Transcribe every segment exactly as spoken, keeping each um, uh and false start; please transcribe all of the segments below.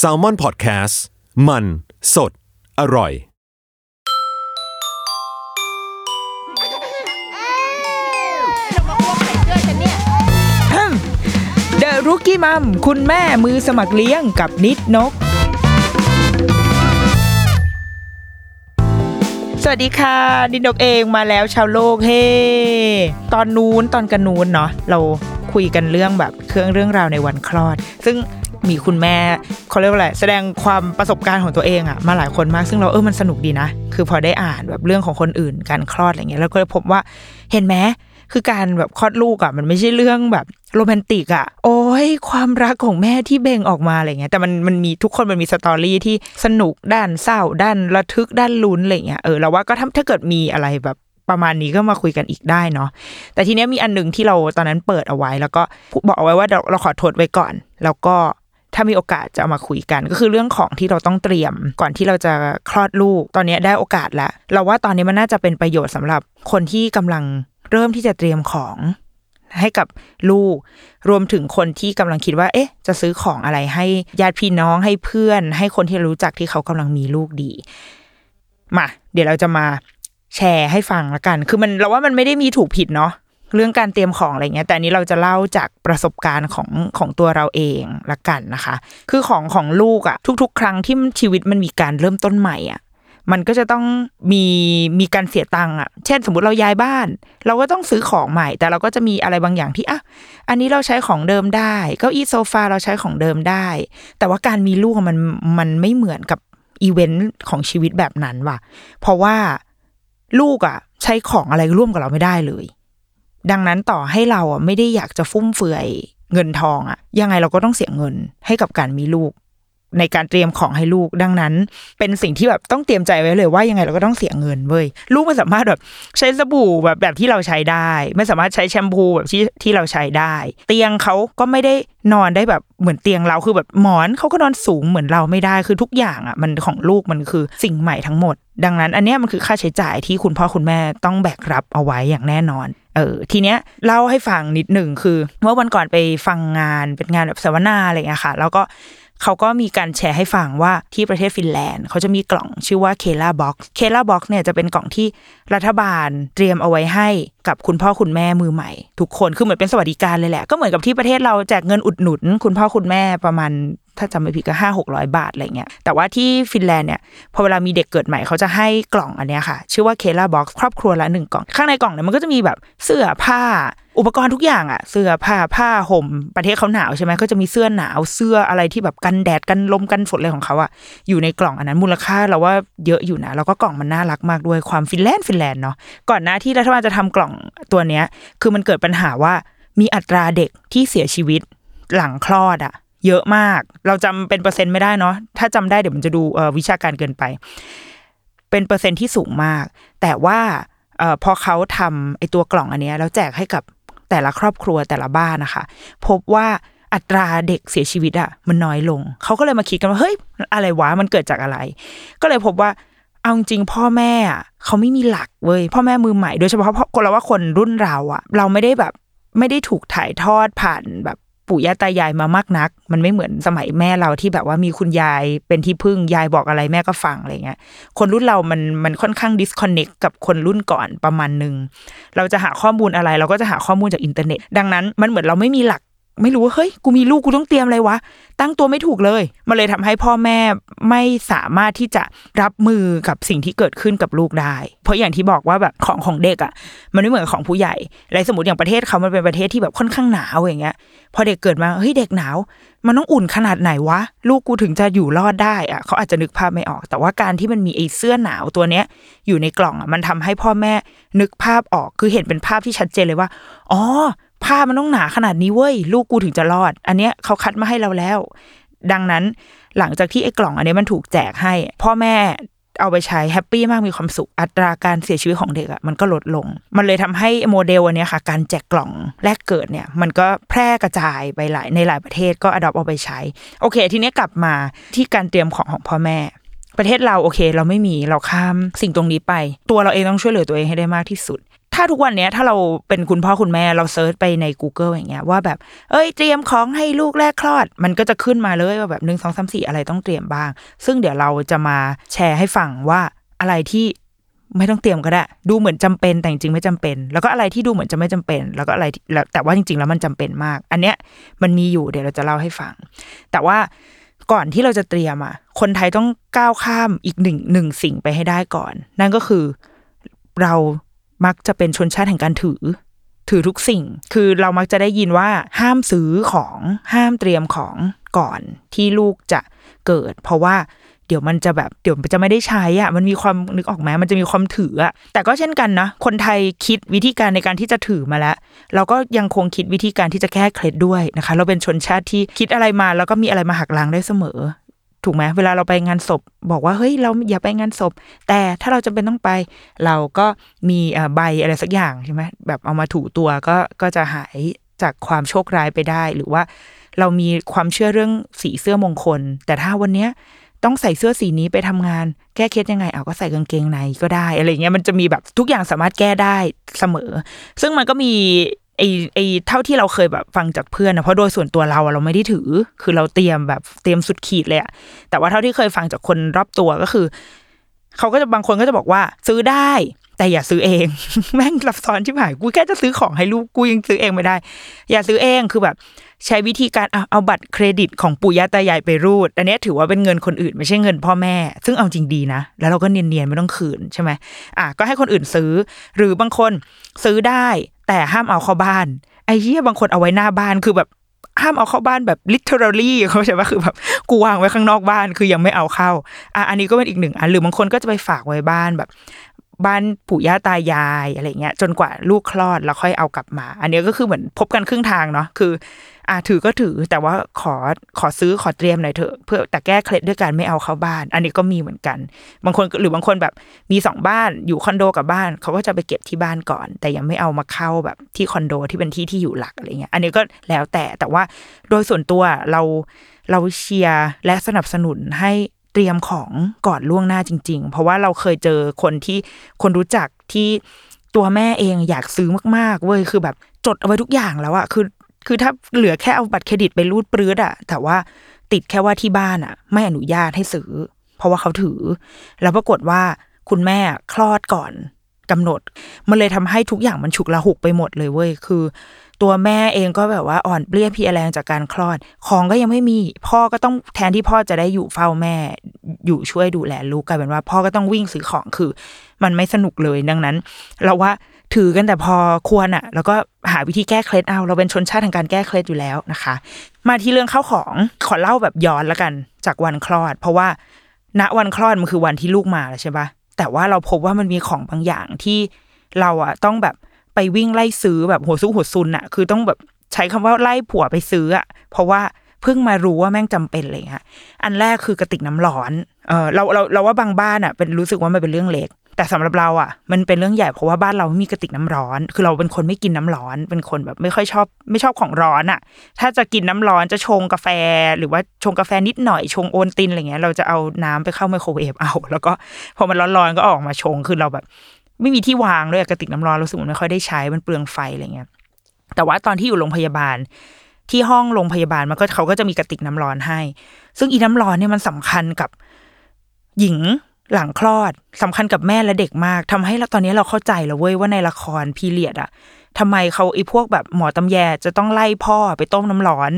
Salmon Podcast มันสดอร่อยเดอะรุกกี้มัมคุณแม่มือสมัครเลี้ยงกับนิดนกสวัสดีค่ะนิดนกเองมาแล้วชาวโลกเฮ้ตอนนู้นตอนกันนู้นเนาะเราคุยกันเรื่องแบบเครื่องเรื่องราวในวันคลอดซึ่งมีคุณแม่เขาเรียกว่าอะไรแสดงความประสบการณ์ของตัวเองอะมาหลายคนมากซึ่งเราเออมันสนุกดีนะคือพอได้อ่านแบบเรื่องของคนอื่นการคลอดอะไรเงี้ยแล้วก็พบว่าเห็นไหมคือการแบบคลอดลูกอะมันไม่ใช่เรื่องแบบโรแมนติกอะโอ้ยความรักของแม่ที่เบ่งออกมาอะไรเงี้ยแต่มันมันมีทุกคนมันมีสตอรี่ที่สนุกด้านเศร้าด้านระทึกด้านลุ้นอะไรเงี้ยเออเราว่าก็ถ้าถ้าเกิดมีอะไรแบบประมาณนี้ก็มาคุยกันอีกได้เนาะแต่ทีเนี้ยมีอันนึงที่เราตอนนั้นเปิดเอาไว้แล้วก็บอกเอาไว้ว่าเราขอโทษไว้ก่อนแล้วก็ถ้ามีโอกาสจะเอามาคุยกันก็คือเรื่องของที่เราต้องเตรียมก่อนที่เราจะคลอดลูกตอนนี้ได้โอกาสแล้วเราว่าตอนนี้มันน่าจะเป็นประโยชน์สำหรับคนที่กำลังเริ่มที่จะเตรียมของให้กับลูกรวมถึงคนที่กำลังคิดว่าเอ๊ะจะซื้อของอะไรให้ญาติพี่น้องให้เพื่อนให้คนที่รู้จักที่เขากำลังมีลูกดีมาเดี๋ยวเราจะมาแชร์ให้ฟังละกันคือมันเราว่ามันไม่ได้มีถูกผิดเนาะเรื่องการเตรียมของอะไรเงี้ยแต่นี้เราจะเล่าจากประสบการณ์ของของตัวเราเองละกันนะคะคือของของลูกอะทุกๆครั้งที่ชีวิตมันมีการเริ่มต้นใหม่อะมันก็จะต้องมีมีการเสียตังค์อะเช่นสมมุติเราย้ายบ้านเราก็ต้องซื้อของใหม่แต่เราก็จะมีอะไรบางอย่างที่อ่ะอันนี้เราใช้ของเดิมได้เก้าอี้โซฟาเราใช้ของเดิมได้แต่ว่าการมีลูกมันมันไม่เหมือนกับอีเวนต์ของชีวิตแบบนั้นว่ะเพราะว่าลูกอะใช้ของอะไรร่วมกับเราไม่ได้เลยดังนั้นต่อให้เราอ่ะไม่ได้อยากจะฟุ่มเฟือยเงินทองอ่ะยังไงเราก็ต้องเสียเงินให้กับการมีลูกในการเตรียมของให้ลูกดังนั้นเป็นสิ่งที่แบบต้องเตรียมใจไว้เลยว่ายังไงเราก็ต้องเสียเงินเว้ยลูกไม่สามารถแบบใช้สบู่แบบแบบที่เราใช้ได้ไม่สามารถใช้แชมพูแบบที่ที่เราใช้ได้เตียงเขาก็ไม่ได้นอนได้แบบเหมือนเตียงเราคือแบบหมอนเขาก็นอนสูงเหมือนเราไม่ได้คือทุกอย่างอ่ะมันของลูกมันคือสิ่งใหม่ทั้งหมดดังนั้นอันเนี้ยมันคือค่าใช้จ่ายที่คุณพ่อคุณแม่ต้องแบกรับเอาไว้อย่างแน่นอนเออทีเนี้ยเล่าให้ฟังนิดหนึ่งคือเมื่อวันก่อนไปฟังงานเป็นงานแบบสัมมนาอะไรอย่างเงี้ยค่ะแล้วก็เขาก็มีการแชร์ให้ฟังว่าที่ประเทศฟินแลนด์เขาจะมีกล่องชื่อว่าเคล่าบ็อกซ์เคล่าบ็อกซ์เนี่ยจะเป็นกล่องที่รัฐบาลเตรียมเอาไว้ให้กับคุณพ่อคุณแม่มือใหม่ทุกคนคือเหมือนเป็นสวัสดิการเลยแหละก็เหมือนกับที่ประเทศเราแจกเงินอุดหนุนคุณพ่อคุณแม่ประมาณถ้าจำไม่ผิดก็ห้าหกร้อยบาทอะไรเงี้ยแต่ว่าที่ฟินแลนด์เนี่ยพอเวลามีเด็กเกิดใหม่เขาจะให้กล่องอันเนี้ยค่ะชื่อว่าเคล่าบ็อกซ์ครอบครัวละหนึ่งกล่องข้างในกล่องเนี่ยมันก็จะมีแบบเสื้อผ้าอุปกรณ์ทุกอย่างอะเสื้อผ้าผ้าห่มประเทศเขาหนาวใช่ไหมก็จะมีเสื้อหนาวเสื้ออะไรที่แบบกันแดดกันลมกันฝนอะไรของเขาอะอยู่ในกล่องอันนั้นมูลค่าเราว่าเยอะอยู่นะแล้วก็กล่องมันน่ารักมากด้วยความฟินแลนด์ฟินแลนด์เนาะก่อนหน้าที่รัฐบาลจะทำกล่องตัวเนี้ยคือมันเกิดปัญหาว่ามีอัตราเด็กที่เสียชีวิตหลังคลอดอะเยอะมากเราจำเป็นเปอร์เซ็นต์ไม่ได้เนาะถ้าจำได้เดี๋ยวมันจะดูวิชาการเกินไปเป็นเปอร์เซ็นต์ที่สูงมากแต่ว่าพอเขาทำไอตัวกล่องอันเนี้ยแล้วแจกให้กับแต่ละครอบครัวแต่ละบ้านนะคะพบว่าอัตราเด็กเสียชีวิตอ่ะมันน้อยลงเขาก็เลยมาคิดกันว่าเฮ้ยอะไรวะมันเกิดจากอะไรก็เลยพบว่าเอาจริงพ่อแม่อ่ะเขาไม่มีหลักเว้ยพ่อแม่มือใหม่โดยเฉพาะคนเราว่าคนรุ่นเราอ่ะเราไม่ได้แบบไม่ได้ถูกถ่ายทอดผ่านแบบปู่ย่าตายายมามากนักมันไม่เหมือนสมัยแม่เราที่แบบว่ามีคุณยายเป็นที่พึ่งยายบอกอะไรแม่ก็ฟังอะไรเงี้ยคนรุ่นเรามันมันค่อนข้าง disconnect กับคนรุ่นก่อนประมาณนึงเราจะหาข้อมูลอะไรเราก็จะหาข้อมูลจากอินเทอร์เน็ตดังนั้นมันเหมือนเราไม่มีหลักไม่รู้ว่าเฮ้ยกูมีลูกกูต้องเตรียมอะไรวะตั้งตัวไม่ถูกเลยมันเลยทำให้พ่อแม่ไม่สามารถที่จะรับมือกับสิ่งที่เกิดขึ้นกับลูกได้เพราะอย่างที่บอกว่าแบบของของเด็กอ่ะมันไม่เหมือนของผู้ใหญ่อะไรสมมติอย่างประเทศเขามันเป็นประเทศที่แบบค่อนข้างหนาวอย่างเงี้ยพอเด็กเกิดมาเฮ้ยเด็กหนาวมันต้องอุ่นขนาดไหนวะลูกกูถึงจะอยู่รอดได้อ่ะเขาอาจจะนึกภาพไม่ออกแต่ว่าการที่มันมีไอ้เสื้อหนาวตัวเนี้ยอยู่ในกล่องอ่ะมันทำให้พ่อแม่นึกภาพออกคือเห็นเป็นภาพที่ชัดเจนเลยว่าอ๋อผ้ามันต้องหนาขนาดนี้เว้ยลูกกูถึงจะรอดอันเนี้ยเขาคัดมาให้เราแล้วดังนั้นหลังจากที่ไอ้กล่องอันนี้มันถูกแจกให้พ่อแม่เอาไปใช้แฮปปี้มากมีความสุขอัตราการเสียชีวิตของเด็กอ่ะมันก็ลดลงมันเลยทำให้โมเดลอันเนี้ยค่ะการแจกกล่องแรกเกิดเนี่ยมันก็แพร่กระจายไปหลายในหลายประเทศก็อดอปเอาไปใช้โอเคทีนี้กลับมาที่การเตรียมของของพ่อแม่ประเทศเราโอเคเราไม่มีเราข้ามสิ่งตรงนี้ไปตัวเราเองต้องช่วยเหลือตัวเองให้ได้มากที่สุด ถ้าทุกวันนี้ถ้าเราเป็นคุณพ่อคุณแม่เราเซิร์ชไปใน Google อย่างเงี้ยว่าแบบเอ้ยเตรียมของให้ลูกแรกคลอดมันก็จะขึ้นมาเลยว่าแบบหนึ่ง สอง สาม สี่อะไรต้องเตรียมบ้างซึ่งเดี๋ยวเราจะมาแชร์ให้ฟังว่าอะไรที่ไม่ต้องเตรียมก็ได้ดูเหมือนจำเป็นแต่จริงๆไม่จำเป็นแล้วก็อะไรที่ดูเหมือนจะไม่จำเป็นแล้วก็อะไรแต่ว่าจริงๆแล้วมันจำเป็นมากอันเนี้ยมันมีอยู่เดี๋ยวเราจะเล่าให้ฟังแต่ว่าก่อนที่เราจะเตรียมอ่ะคนไทยต้องก้าวข้ามอีกหนึ่งหนึ่งสิ่งไปให้ได้ก่อนนั่นก็คือเรามักจะเป็นชนชาติแห่งการถือถือทุกสิ่งคือเรามักจะได้ยินว่าห้ามซื้อของห้ามเตรียมของก่อนที่ลูกจะเกิดเพราะว่าเดี๋ยวมันจะแบบเดี๋ยวมันจะไม่ได้ใช้อ่ะมันมีความนึกออกไหมมันจะมีความถืออ่ะแต่ก็เช่นกันนะคนไทยคิดวิธีการในการที่จะถือมาแล้วเราก็ยังคงคิดวิธีการที่จะแก้เคล็ดด้วยนะคะเราเป็นชนชาติที่คิดอะไรมาแล้วก็มีอะไรมาหักล้างได้เสมอถูกไหมเวลาเราไปงานศพบอกว่าเฮ้ยเราอย่าไปงานศพแต่ถ้าเราจำเป็นต้องไปเราก็มีใบอะไรสักอย่างใช่ไหมแบบเอามาถูตัวก็ก็จะหายจากความโชคร้ายไปได้หรือว่าเรามีความเชื่อเรื่องสีเสื้อมงคลแต่ถ้าวันเนี้ยต้องใส่เสื้อสีนี้ไปทำงานแก้เคล็ดยังไงเอาก็ใส่กางเกงในก็ได้อะไรเงี้ยมันจะมีแบบทุกอย่างสามารถแก้ได้เสมอซึ่งมันก็มีไอ้ไอ้เท่าที่เราเคยแบบฟังจากเพื่อนนะเพราะโดยส่วนตัวเราเราไม่ได้ถือคือเราเตรียมแบบเตรียมสุดขีดเลยอะแต่ว่าเท่าที่เคยฟังจากคนรอบตัวก็คือเขาก็จะบางคนก็จะบอกว่าซื้อได้แต่อย่าซื้อเอง แม่งซับซ้อนชิบหายกูแค่จะซื้อของให้ลูกกูยังซื้อเองไม่ได้อย่าซื้อเองคือแบบใช้วิธีการเอาบัตรเครดิตของปู่ย่าตายายไปรูดอันนี้ถือว่าเป็นเงินคนอื่นไม่ใช่เงินพ่อแม่ซึ่งเอาจริงดีนะแล้วเราก็เนียนๆไม่ต้องคืนใช่ไหมอ่ะก็ให้คนอื่นซื้อหรือบางคนซื้อได้แต่ห้ามเอาเข้าบ้านไอ้เหี้ยบางคนเอาไว้หน้าบ้านคือแบบห้ามเอาเข้าบ้านแบบ literally เขาใช่ป่ะคือแบบกูวางไว้ข้างนอกบ้านคือยังไม่เอาเข้าอ่ะอันนี้ก็เป็นอีกหนึ่งอันหรือบางคนก็จะไปฝากไว้บ้านแบบบ้านปู่ย่าตายายอะไรเงี้ยจนกว่าลูกคลอดแล้วค่อยเอากลับมาอันนี้ก็คือเหมือนพบกันครึ่งทางเนาะคืออ่ะถือก็ถือแต่ว่าขอขอซื้อขอเตรียมหน่อยเถอะเพื่อแต่แก้เคล็ดด้วยการไม่เอาเข้าบ้านอันนี้ก็มีเหมือนกันบางคนหรือบางคนแบบมีสองบ้านอยู่คอนโดกับบ้านเขาก็จะไปเก็บที่บ้านก่อนแต่ยังไม่เอามาเข้าแบบที่คอนโดที่เป็นที่ที่อยู่หลักอะไรเงี้ยอันนี้ก็แล้วแต่แต่ว่าโดยส่วนตัวเราเราเชียร์และสนับสนุนให้เตรียมของก่อนล่วงหน้าจริงๆเพราะว่าเราเคยเจอคนที่คนรู้จักที่ตัวแม่เองอยากซื้อมากๆเว้ยคือแบบจดเอาไว้ทุกอย่างแล้วอะคือคือถ้าเหลือแค่เอาบัตรเครดิตไปรูดปรื้ดอะแต่ว่าติดแค่ว่าที่บ้านอะไม่อนุญาตให้ซื้อเพราะว่าเขาถือแล้วปรากฏว่าคุณแม่คลอดก่อนกำหนดมันเลยทำให้ทุกอย่างมันฉุกละหุกไปหมดเลยเว้ยคือตัวแม่เองก็แบบว่าอ่อนเปลี้ยเพลียแรงจากการคลอดของก็ยังไม่มีพ่อก็ต้องแทนที่พ่อจะได้อยู่เฝ้าแม่อยู่ช่วยดูแลลูกกลายเป็นว่าพ่อก็ต้องวิ่งซื้อของคือมันไม่สนุกเลยดังนั้นเราว่าถือกันแต่พอควรอ่ะแล้วก็หาวิธีแก้เคล็ดเอาเราเป็นชนชาติทางการแก้เคล็ดอยู่แล้วนะคะมาที่เรื่องข้าวของขอเล่าแบบย้อนละกันจากวันคลอดเพราะว่าณวันคลอดมันคือวันที่ลูกมาแล้วใช่ปะแต่ว่าเราพบว่ามันมีของบางอย่างที่เราอ่ะต้องแบบไปวิ่งไล่ซื้อแบบหัวซุกหัวซุนน่ะคือต้องแบบใช้คำว่าไล่ผัวไปซื้ออ่ะเพราะว่าเพิ่งมารู้ว่าแม่งจำเป็นอะไรเงี้ยอันแรกคือกระติกน้ำร้อนเออเราเราเราว่าบางบ้านอ่ะเป็นรู้สึกว่ามันเป็นเรื่องเล็กแต่สำหรับเราอ่ะมันเป็นเรื่องใหญ่เพราะว่าบ้านเราไม่มีกระติกน้ำร้อนคือเราเป็นคนไม่กินน้ำร้อนเป็นคนแบบไม่ค่อยชอบไม่ชอบของร้อนอ่ะถ้าจะกินน้ำร้อนจะชงกาแฟหรือว่าชงกาแฟนิดหน่อยชงโอนตินอะไรเงี้ยเราจะเอาน้ำไปเข้าไมโครเวฟเอาแล้วก็พอมันร้อนๆก็ออกมาชงคือเราแบบไม่มีที่วางด้วยกระติกน้ำร้อนรู้สึกมันไม่ค่อยได้ใช้มันเปลืองไฟอะไรเงี้ยแต่ว่าตอนที่อยู่โรงพยาบาลที่ห้องโรงพยาบาลมันก็เขาก็จะมีกระติกน้ำร้อนให้ซึ่งอีน้ำร้อนเนี่ยมันสำคัญกับหญิงหลังคลอดสำคัญกับแม่และเด็กมากทำให้ตอนนี้เราเข้าใจแล้วเว้ยว่าในละครพีเรียดอะทำไมเขาไอ้พวกแบบหมอตำแยจะต้องไล่พ่อไปต้มน้ำร้อน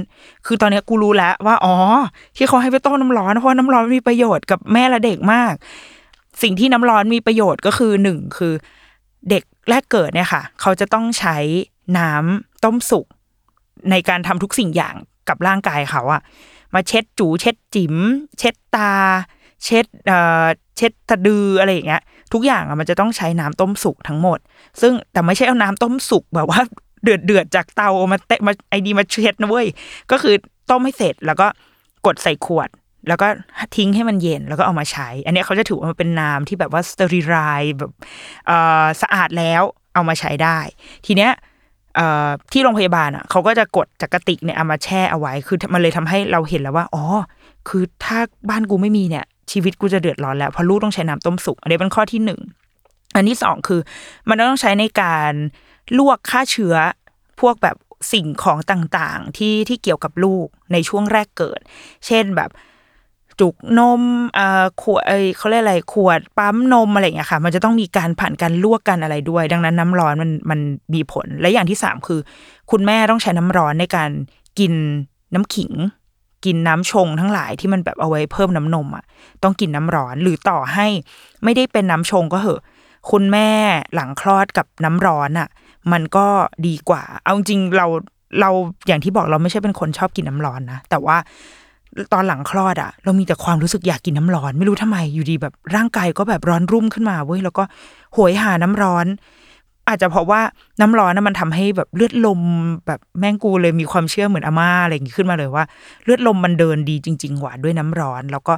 คือตอนนี้กูรู้แล้วว่าอ๋อที่เขาให้ไปต้มน้ำร้อนเพราะน้ำร้อนมีประโยชน์กับแม่และเด็กมากสิ่งที่น้ำร้อนมีประโยชน์ก็คือหนึ่งคือเด็กแรกเกิดเนี่ยค่ะเขาจะต้องใช้น้ำต้มสุกในการทำทุกสิ่งอย่างกับร่างกายเขาอะมาเช็ดจูเช็ดจิ๋มเช็ดตาเช็ดเอ่อเช็ดสะดืออะไรอย่างเงี้ยทุกอย่างอะมันจะต้องใช้น้ำต้มสุกทั้งหมดซึ่งแต่ไม่ใช่เอาน้ำต้มสุกแบบว่าเดือดเดือดจากเตามาเตะมาไอ้นี่มาเช็ดนะเว้ยก็คือต้มให้เสร็จแล้วก็กดใส่ขวดแล้วก็ทิ้งให้มันเย็นแล้วก็เอามาใช้อันนี้เขาจะถือว่ามันเป็นน้ำที่แบบว่าสเตอริไลซ์แบบเอ่อสะอาดแล้วเอามาใช้ได้ทีเนี้ยเอ่อที่โรงพยาบาลอ่ะเขาก็จะกดจากกระติกเนี่ยเอามาแช่เอาไว้คือมันเลยทำให้เราเห็นแล้วว่าอ๋อคือถ้าบ้านกูไม่มีเนี่ยชีวิตกูจะเดือดร้อนแล้วเพราะลูกต้องใช้น้ำต้มสุกอันนี้เป็นข้อที่หนึ่ง อันที่สองคือมันต้องใช้ในการลวกฆ่าเชื้อพวกแบบสิ่งของต่างๆที่ที่เกี่ยวกับลูกในช่วงแรกเกิดเช่นแบบจุกนมเอ่อขวดเอ้ยเค้าเรียกอะไรขวดปั๊มนมอะไรอย่างเงี้ยค่ะมันจะต้องมีการผ่านการลวกกันอะไรด้วยดังนั้นน้ำร้อนมันมันมีผลและอย่างที่สามคือคุณแม่ต้องใช้น้ำร้อนในการกินน้ำขิงกินน้ำชงทั้งหลายที่มันแบบเอาไว้เพิ่มน้ำนมอ่ะต้องกินน้ำร้อนหรือต่อให้ไม่ได้เป็นน้ำชงก็เหอะคุณแม่หลังคลอดกับน้ำร้อนอ่ะมันก็ดีกว่าเอาจริงเราเราอย่างที่บอกเราไม่ใช่เป็นคนชอบกินน้ำร้อนนะแต่ว่าตอนหลังคลอดอ่ะเรามีแต่ความรู้สึกอยากกินน้ำร้อนไม่รู้ทำไมอยู่ดีแบบร่างกายก็แบบร้อนรุ่มขึ้นมาเว้ยแล้วก็โหยหาน้ำร้อนอาจจะเพราะว่าน้ำร้อนน่ะมันทำให้แบบเลือดลมแบบแม่งกูเลยมีความเชื่อเหมือนอาม่าอะไรอย่างงี้ขึ้นมาเลยว่าเลือดลมมันเดินดีจริงๆหว่าด้วยน้ำร้อนแล้วก็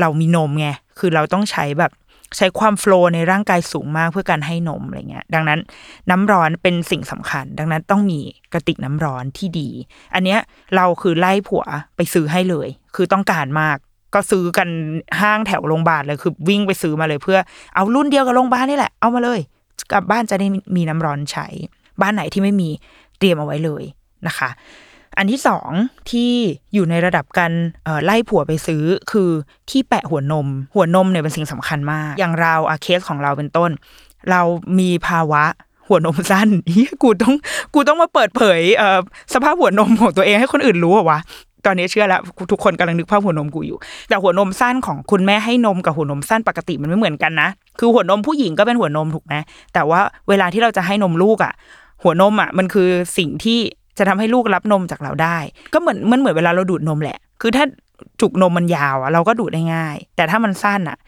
เรามีนมไงคือเราต้องใช้แบบใช้ความโฟลว์ในร่างกายสูงมากเพื่อการให้นมอะไรเงี้ยดังนั้นน้ำร้อนเป็นสิ่งสำคัญดังนั้นต้องมีกระติกน้ำร้อนที่ดีอันเนี้ยเราคือไล่ผัวไปซื้อให้เลยคือต้องการมากก็ซื้อกันห้างแถวโรงพยาบาลเลยคือวิ่งไปซื้อมาเลยเพื่อเอารุ่นเดียวกับโรงพยาบาลนี่แหละเอามาเลยกลับบ้านจะได้มีน้ำร้อนใช้บ้านไหนที่ไม่มีเตรียมเอาไว้เลยนะคะอันที่สองที่อยู่ในระดับการไล่ผัวไปซื้อคือที่แปะหัวนมหัวนมเนี่ยเป็นสิ่งสำคัญมากอย่างเราอะเคสของเราเป็นต้นเรามีภาวะหัวนมสั้นเฮ้ยกูต้องกูต้องมาเปิดเผยสภาพหัวนมของตัวเองให้คนอื่นรู้เหรอวะตอนนี้เชื่อแล้วทุกคนกำลังนึกภาพหัวนมกูอยู่แต่หัวนมสั้นของคุณแม่ให้นมกับหัวนมสั้นปกติมันไม่เหมือนกันนะคือหัวนมผู้หญิงก็เป็นหัวนมถูกไหมแต่ว่าเวลาที่เราจะให้นมลูกอ่ะหัวนมอ่ะมันคือสิ่งที่จะทำให้ลูกรับนมจากเราได้ก็เหมือนมันเหมือนเวลาเราดูดนมแหละคือถ้าจุกนมมันยาวอ่ะเราก็ดูดได้ง่ายแต่ถ้ามันสั้นอ่ะ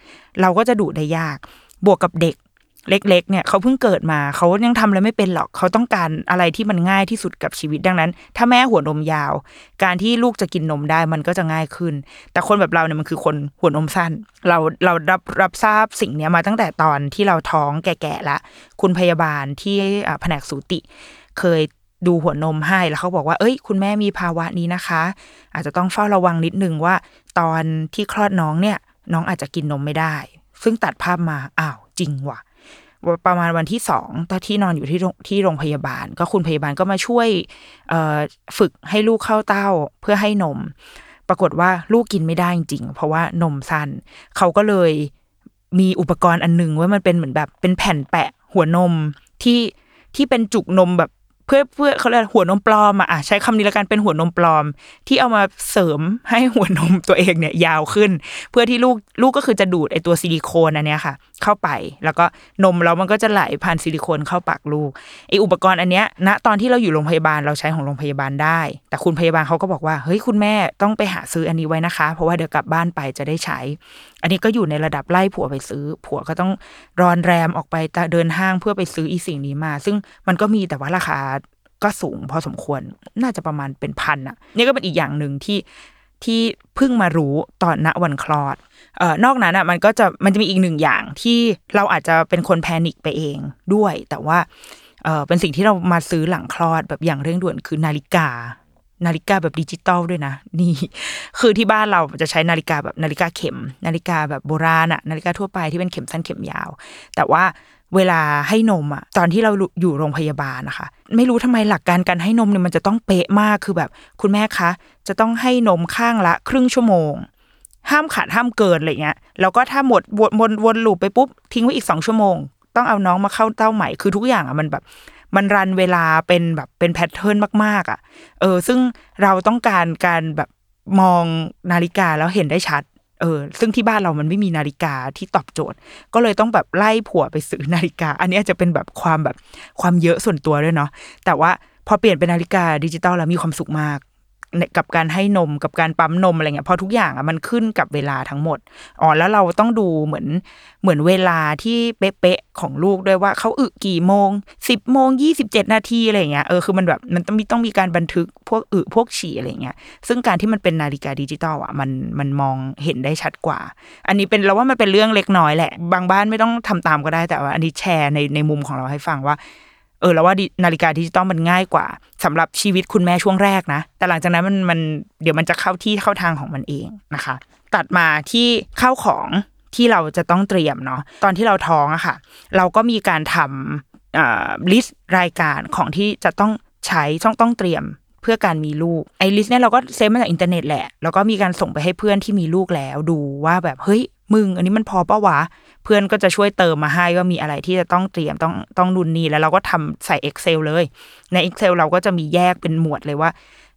เราก็จะดูดได้ยากบวกกับเด็กเล็กๆเนี่ยเขาเพิ่งเกิดมาเขายังทำอะไรไม่เป็นหรอกเขาต้องการอะไรที่มันง่ายที่สุดกับชีวิตดังนั้นถ้าแม่หัวนมยาวการที่ลูกจะกินนมได้มันก็จะง่ายขึ้นแต่คนแบบเราเนี่ยมันคือคนหัวนมสั้นเราเรารับรับทราบสิ่งนี้มาตั้งแต่ตอนที่เราท้องแก่ๆละคุณพยาบาลที่แผนกสูติเคยดูหัวนมให้แล้วเขาบอกว่าเอ้ยคุณแม่มีภาวะนี้นะคะอาจจะต้องเฝ้าระวังนิดนึงว่าตอนที่คลอดน้องเนี่ยน้องอาจจะกินนมไม่ได้ซึ่งตัดภาพมาอ้าวจริงว่ะประมาณวันที่สองตอนที่นอนอยู่ที่ที่โรงพยาบาลก็คุณพยาบาลก็มาช่วยฝึกให้ลูกเข้าเต้าเพื่อให้นมปรากฏว่าลูกกินไม่ได้จริงๆเพราะว่านมสั้นเขาก็เลยมีอุปกรณ์อันนึงว่ามันเป็นเหมือนแบบเป็นแผ่นแปะหัวนมที่ที่เป็นจุกนมแบบเพื่อเพื่อเขาเรียกหัวนมปลอมอ่ะใช้คำนี้ละกันเป็นหัวนมปลอมที่เอามาเสริมให้หัวนมตัวเองเนี่ยยาวขึ้นเพื่อที่ลูกลูกก็คือจะดูดไอตัวซิลิโคนอันเนี้ยค่ะเข้าไปแล้วก็นมแล้วมันก็จะไหลผ่านซิลิโคนเข้าปากลูกไออุปกรณ์อันเนี้ยณตอนที่เราอยู่โรงพยาบาลเราใช้ของโรงพยาบาลได้แต่คุณพยาบาลเขาก็บอกว่าเฮ้ยคุณแม่ต้องไปหาซื้ออันนี้ไว้นะคะเพราะว่าเดี๋ยวกลับบ้านไปจะได้ใช้อันนี้ก็อยู่ในระดับไล่ผัวไปซื้อผัวก็ต้องรอนแรมออกไปเดินห้างเพื่อไปซื้ออีสิ่งนี้มาซึ่งมันก็มีแต่ว่าราคาก็สูงพอสมควรน่าจะประมาณเป็นพันอ่ะนี่ก็เป็นอีกอย่างนึงที่ที่เพิ่งมารู้ตอนณวันคลอดเอ่อนอกนั้นอ่ะมันก็จะมันจะมีอีกหนึ่งอย่างที่เราอาจจะเป็นคนแพนิคไปเองด้วยแต่ว่าเอ่อเป็นสิ่งที่เรามาซื้อหลังคลอดแบบอย่างเร่งด่วนคือนาฬิกานาฬิกาแบบดิจิตอลด้วยนะนี่คือที่บ้านเราจะใช้นาฬิกาแบบนาฬิกาเข็มนาฬิกาแบบโบราณอ่ะนาฬิกาทั่วไปที่เป็นเข็มสั้นเข็มยาวแต่ว่าเวลาให้นมอ่ะตอนที่เราอยู่โรงพยาบาลนะคะไม่รู้ทำไมหลักการการให้นมเนี่ยมันจะต้องเป๊ะมากคือแบบคุณแม่คะจะต้องให้นมข้างละครึ่งชั่วโมงห้ามขาดห้ามเกินอะไรเงี้ยแล้วก็ถ้าหมดวนวนลูปไปปุ๊บทิ้งไว้อีกสองชั่วโมงต้องเอาน้องมาเข้าเต้าใหม่คือทุกอย่างอ่ะมันแบบมันรันเวลาเป็นแบบเป็นแพทเทิร์นมากๆอ่ะเออซึ่งเราต้องการการแบบมองนาฬิกาแล้วเห็นได้ชัดเออซึ่งที่บ้านเรามันไม่มีนาฬิกาที่ตอบโจทย์ก็เลยต้องแบบไล่ผัวไปซื้อนาฬิกาอันนี้อาจจะเป็นแบบความแบบความเยอะส่วนตัวด้วยเนาะแต่ว่าพอเปลี่ยนเป็นนาฬิกาดิจิตอลแล้วมีความสุขมากกับการให้นมกับการปั๊มนมอะไรเงี้ยพอทุกอย่างอ่ะมันขึ้นกับเวลาทั้งหมดอ๋อแล้วเราต้องดูเหมือนเหมือนเวลาที่เป๊ะๆของลูกด้วยว่าเขาอึกี่โมงสิบโมงยี่สิบเจ็ดนาทีอะไรเงี้ยเออคือมันแบบมันต้องมีต้องมีการบันทึกพวกอึพวกฉี่อะไรเงี้ยซึ่งการที่มันเป็นนาฬิกาดิจิตอลอ่ะมันมันมองเห็นได้ชัดกว่าอันนี้เป็นเราว่ามันเป็นเรื่องเล็กน้อยแหละบางบ้านไม่ต้องทำตามก็ได้แต่ว่าอันนี้แชร์ในในมุมของเราให้ฟังว่าเออแล้วว่านาฬิกาดิจิตอลมันง่ายกว่าสำหรับชีวิตคุณแม่ช่วงแรกนะแต่หลังจากนั้นมันมันเดี๋ยวมันจะเข้าที่เข้าทางของมันเองนะคะตัดมาที่ข้าวของ ที่เราจะต้องเตรียมเนาะตอนที่เราท้องอะค่ะเราก็มีการทำอ่าลิสต์รายการของที่จะต้องใช้ต้องต้องเตรียมเพื่อการมีลูกไอ้ลิสต์เนี่ยเราก็เซฟมาจากอินเทอร์เน็ตแหละแล้วก็มีการส่งไปให้เพื่อนที่มีลูกแล้วดูว่าแบบเฮ้ยมึงอันนี้มันพอป่ะวะเพื่อนก็จะช่วยเติมมาให้ว่ามีอะไรที่จะต้องเตรียมต้องต้องนู่นนี่แล้วเราก็ทำใส่ Excel เลยใน Excel เราก็จะมีแยกเป็นหมวดเลยว่า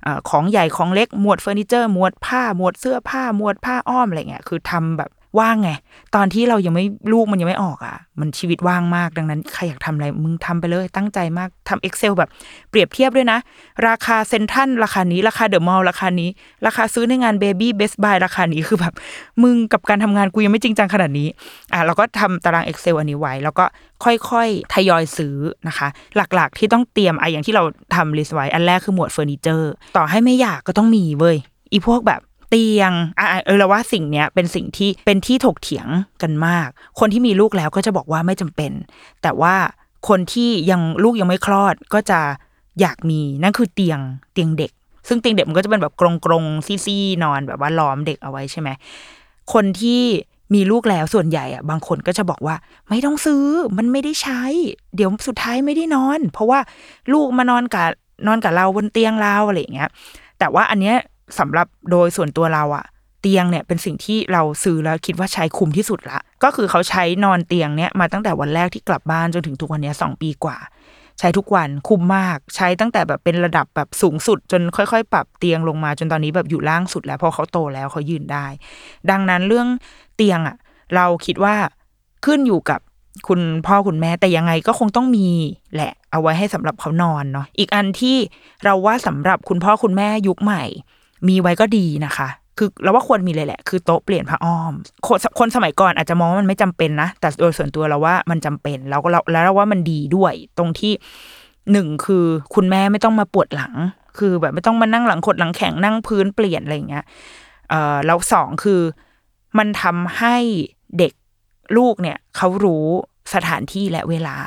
เอ่อของใหญ่ของเล็กหมวดเฟอร์นิเจอร์หมวดผ้าหมวดเสื้อผ้าหมวดผ้าอ้อมอะไรเงี้ยคือทำแบบว่างไงตอนที่เรายังไม่ลูกมันยังไม่ออกอ่ะมันชีวิตว่างมากดังนั้นใครอยากทำอะไรมึงทำไปเลยตั้งใจมากทำ Excel แบบเปรียบเทียบด้วยนะราคาเซ็นทรัลราคานี้ราคาเดอะมอลล์ราคานี้ราคาซื้อในงานเบบี้เบสบายราคานี้คือแบบมึงกับการทำงานกูยังไม่จริงจังขนาดนี้อ่ะเราก็ทำตาราง Excel อันนี้ไว้แล้วก็ค่อยๆทยอยซื้อนะคะหลักๆที่ต้องเตรียมไอ้อย่างที่เราทำลิสต์ไว้อันแรกคือหมวดเฟอร์นิเจอร์ต่อให้ไม่อยากก็ต้องมีเว้ยอีพวกแบบเตียงอ่ะเออเราว่าสิ่งเนี้ยเป็นสิ่งที่เป็นที่ถกเถียงกันมากคนที่มีลูกแล้วก็จะบอกว่าไม่จำเป็นแต่ว่าคนที่ยังลูกยังไม่คลอดก็จะอยากมีนั่นคือเตียงเตียงเด็กซึ่งเตียงเด็กมันก็จะเป็นแบบกรงๆซี่ๆนอนแบบว่าล้อมเด็กเอาไว้ใช่ไหมคนที่มีลูกแล้วส่วนใหญ่อ่ะบางคนก็จะบอกว่าไม่ต้องซื้อมันไม่ได้ใช้เดี๋ยวสุดท้ายไม่ได้นอนเพราะว่าลูกมานอนกับนอนกับเราบนเตียงเราอะไรอย่างเงี้ยแต่ว่าอันเนี้ยสำหรับโดยส่วนตัวเราอะเตียงเนี่ยเป็นสิ่งที่เราซื้อแล้วคิดว่าใช้คุ้มที่สุดละก็คือเขาใช้นอนเตียงเนี่ยมาตั้งแต่วันแรกที่กลับบ้านจนถึงทุกวันนี้สองปีกว่าใช้ทุกวันคุ้มมากใช้ตั้งแต่แบบเป็นระดับแบบสูงสุดจนค่อยๆปรับเตียงลงมาจนตอนนี้แบบอยู่ล่างสุดแล้วพอเขาโตแล้วเขายืนได้ดังนั้นเรื่องเตียงอะเราคิดว่าขึ้นอยู่กับคุณพ่อคุณแม่แต่ยังไงก็คงต้องมีแหละเอาไว้ให้สำหรับเขานอนเนาะอีกอันที่เราว่าสำหรับคุณพ่อคุณแม่ยุคใหม่มีไว้ก็ดีนะคะคือเราว่าควรมีเลยแหละคือโต๊ะเปลี่ยนผ้าอ้อมคนคนสมัยก่อนอาจจะมองว่ามันไม่จำเป็นนะแต่โดยส่วนตัวเราว่ามันจำเป็นแล้วก็เราแล้วเราว่ามันดีด้วยตรงที่หนึ่งคือคุณแม่ไม่ต้องมาปวดหลังคือแบบไม่ต้องมานั่งหลังขดหลังแข็งนั่งพื้นเปลี่ยนอะไรอย่างเงี้ยเอ่อแล้วสองคือมันทำให้เด็กลูกเนี่ยเขารู้สถานที่และเวลา